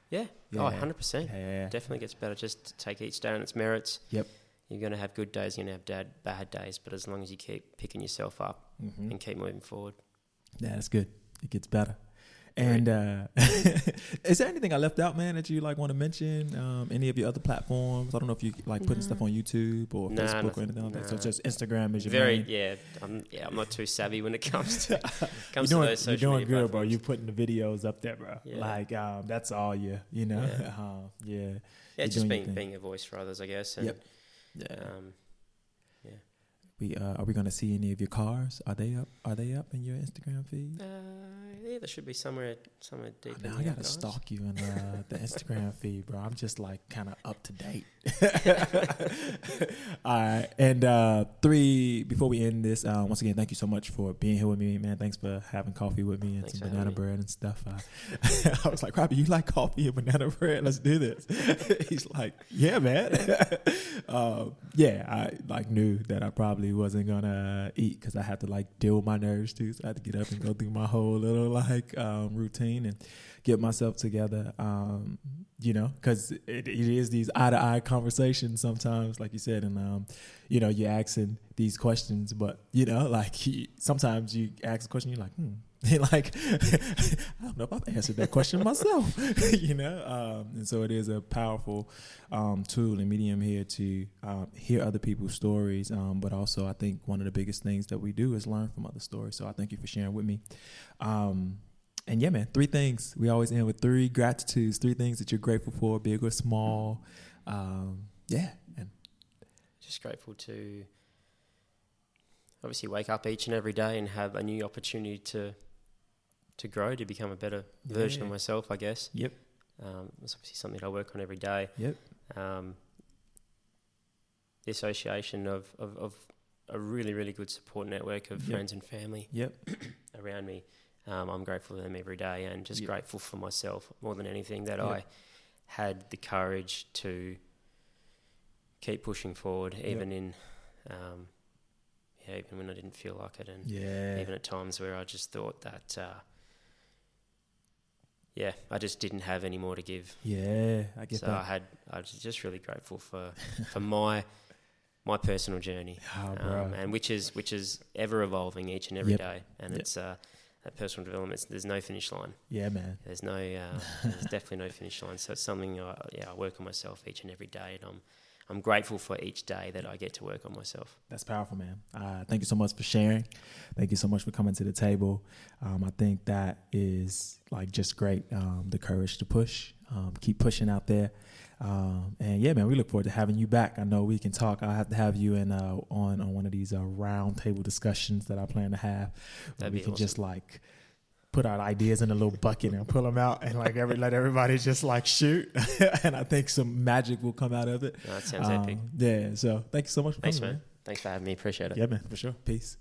Yeah. yeah. Oh, one hundred percent. Yeah. Definitely gets better. Just take each day on its merits. Yep. You're going to have good days, you're going to have bad, bad days, but as long as you keep picking yourself up mm-hmm. and keep moving forward. Yeah, that's good. It gets better. And uh, is there anything I left out, man, that you like want to mention? Um, any of your other platforms? I don't know if you like putting no. stuff on YouTube or nah, Facebook nothing, or anything like nah. that. So just Instagram is your very main. yeah. I'm yeah. I'm not too savvy when it comes to comes doing, to those social media. You're doing media good, platforms. Bro. You're putting the videos up there, bro. Yeah. Like um, that's all you. You know. Yeah. um, yeah. yeah it's just being being a voice for others, I guess. And, yep. Yeah. Um, yeah. We uh, are we going to see any of your cars? Are they up? Are they up in your Instagram feed? Uh, Yeah, there should be somewhere, somewhere deep. Oh, now I gotta guys. stalk you in uh, the Instagram feed, bro. I'm just like kind of up to date. All right, and uh, three before we end this, uh, once again, thank you so much for being here with me, man. Thanks for having coffee with me and Thanks some banana bread and stuff. Uh, I was like, Robbie, you like coffee and banana bread? Let's do this. He's like, yeah, man. uh, yeah, I like knew that I probably wasn't gonna eat because I had to like deal with my nerves too. So I had to get up and go through my whole little like um, routine and get myself together. Um, you know, because it, it is these eye to eye conversations sometimes, like you said, and um, you know, you're asking these questions, but you know, like he, sometimes you ask a question, you're like, hmm, like I don't know if I've answered that question myself, you know. Um, and so it is a powerful um, tool and medium here to um, hear other people's stories, um, but also I think one of the biggest things that we do is learn from other stories. So I thank you for sharing with me. Um, And yeah, man, three things. We always end with three gratitudes, three things that you're grateful for, big or small. Um, yeah. And just grateful to obviously wake up each and every day and have a new opportunity to to grow, to become a better yeah. version of myself, I guess. Yep. Um, it's obviously something that I work on every day. Yep. Um, the association of, of, of a really, really good support network of yep. friends and family yep. around me. Um, I'm grateful to them every day and just yep. grateful for myself more than anything that yep. I had the courage to keep pushing forward, even yep. in, um, yeah, even when I didn't feel like it, and yeah. even at times where I just thought that, uh, yeah, I just didn't have any more to give. Yeah, I get so that. So I had, I was just really grateful for for my my personal journey, oh, um, and which is which is ever evolving each and every yep. day, and yep. it's. Uh, That personal development, there's no finish line. Yeah, man. There's no, uh, there's definitely no finish line. So it's something, I, yeah, I work on myself each and every day, and I'm, I'm grateful for each day that I get to work on myself. That's powerful, man. Uh, thank you so much for sharing. Thank you so much for coming to the table. Um, I think that is like just great. Um, the courage to push, um, keep pushing out there, um, and yeah, man, we look forward to having you back. I know we can talk. I'll have to have you in uh, on on one of these uh, round table discussions that I plan to have. That'd we be can awesome. Just like put our ideas in a little bucket and pull them out and like every let everybody just like shoot, and I think some magic will come out of it. No, that sounds um, epic. Yeah. So thank you so much for Thanks, coming, man. man. Thanks for having me. Appreciate it. Yeah, man, for sure. Peace.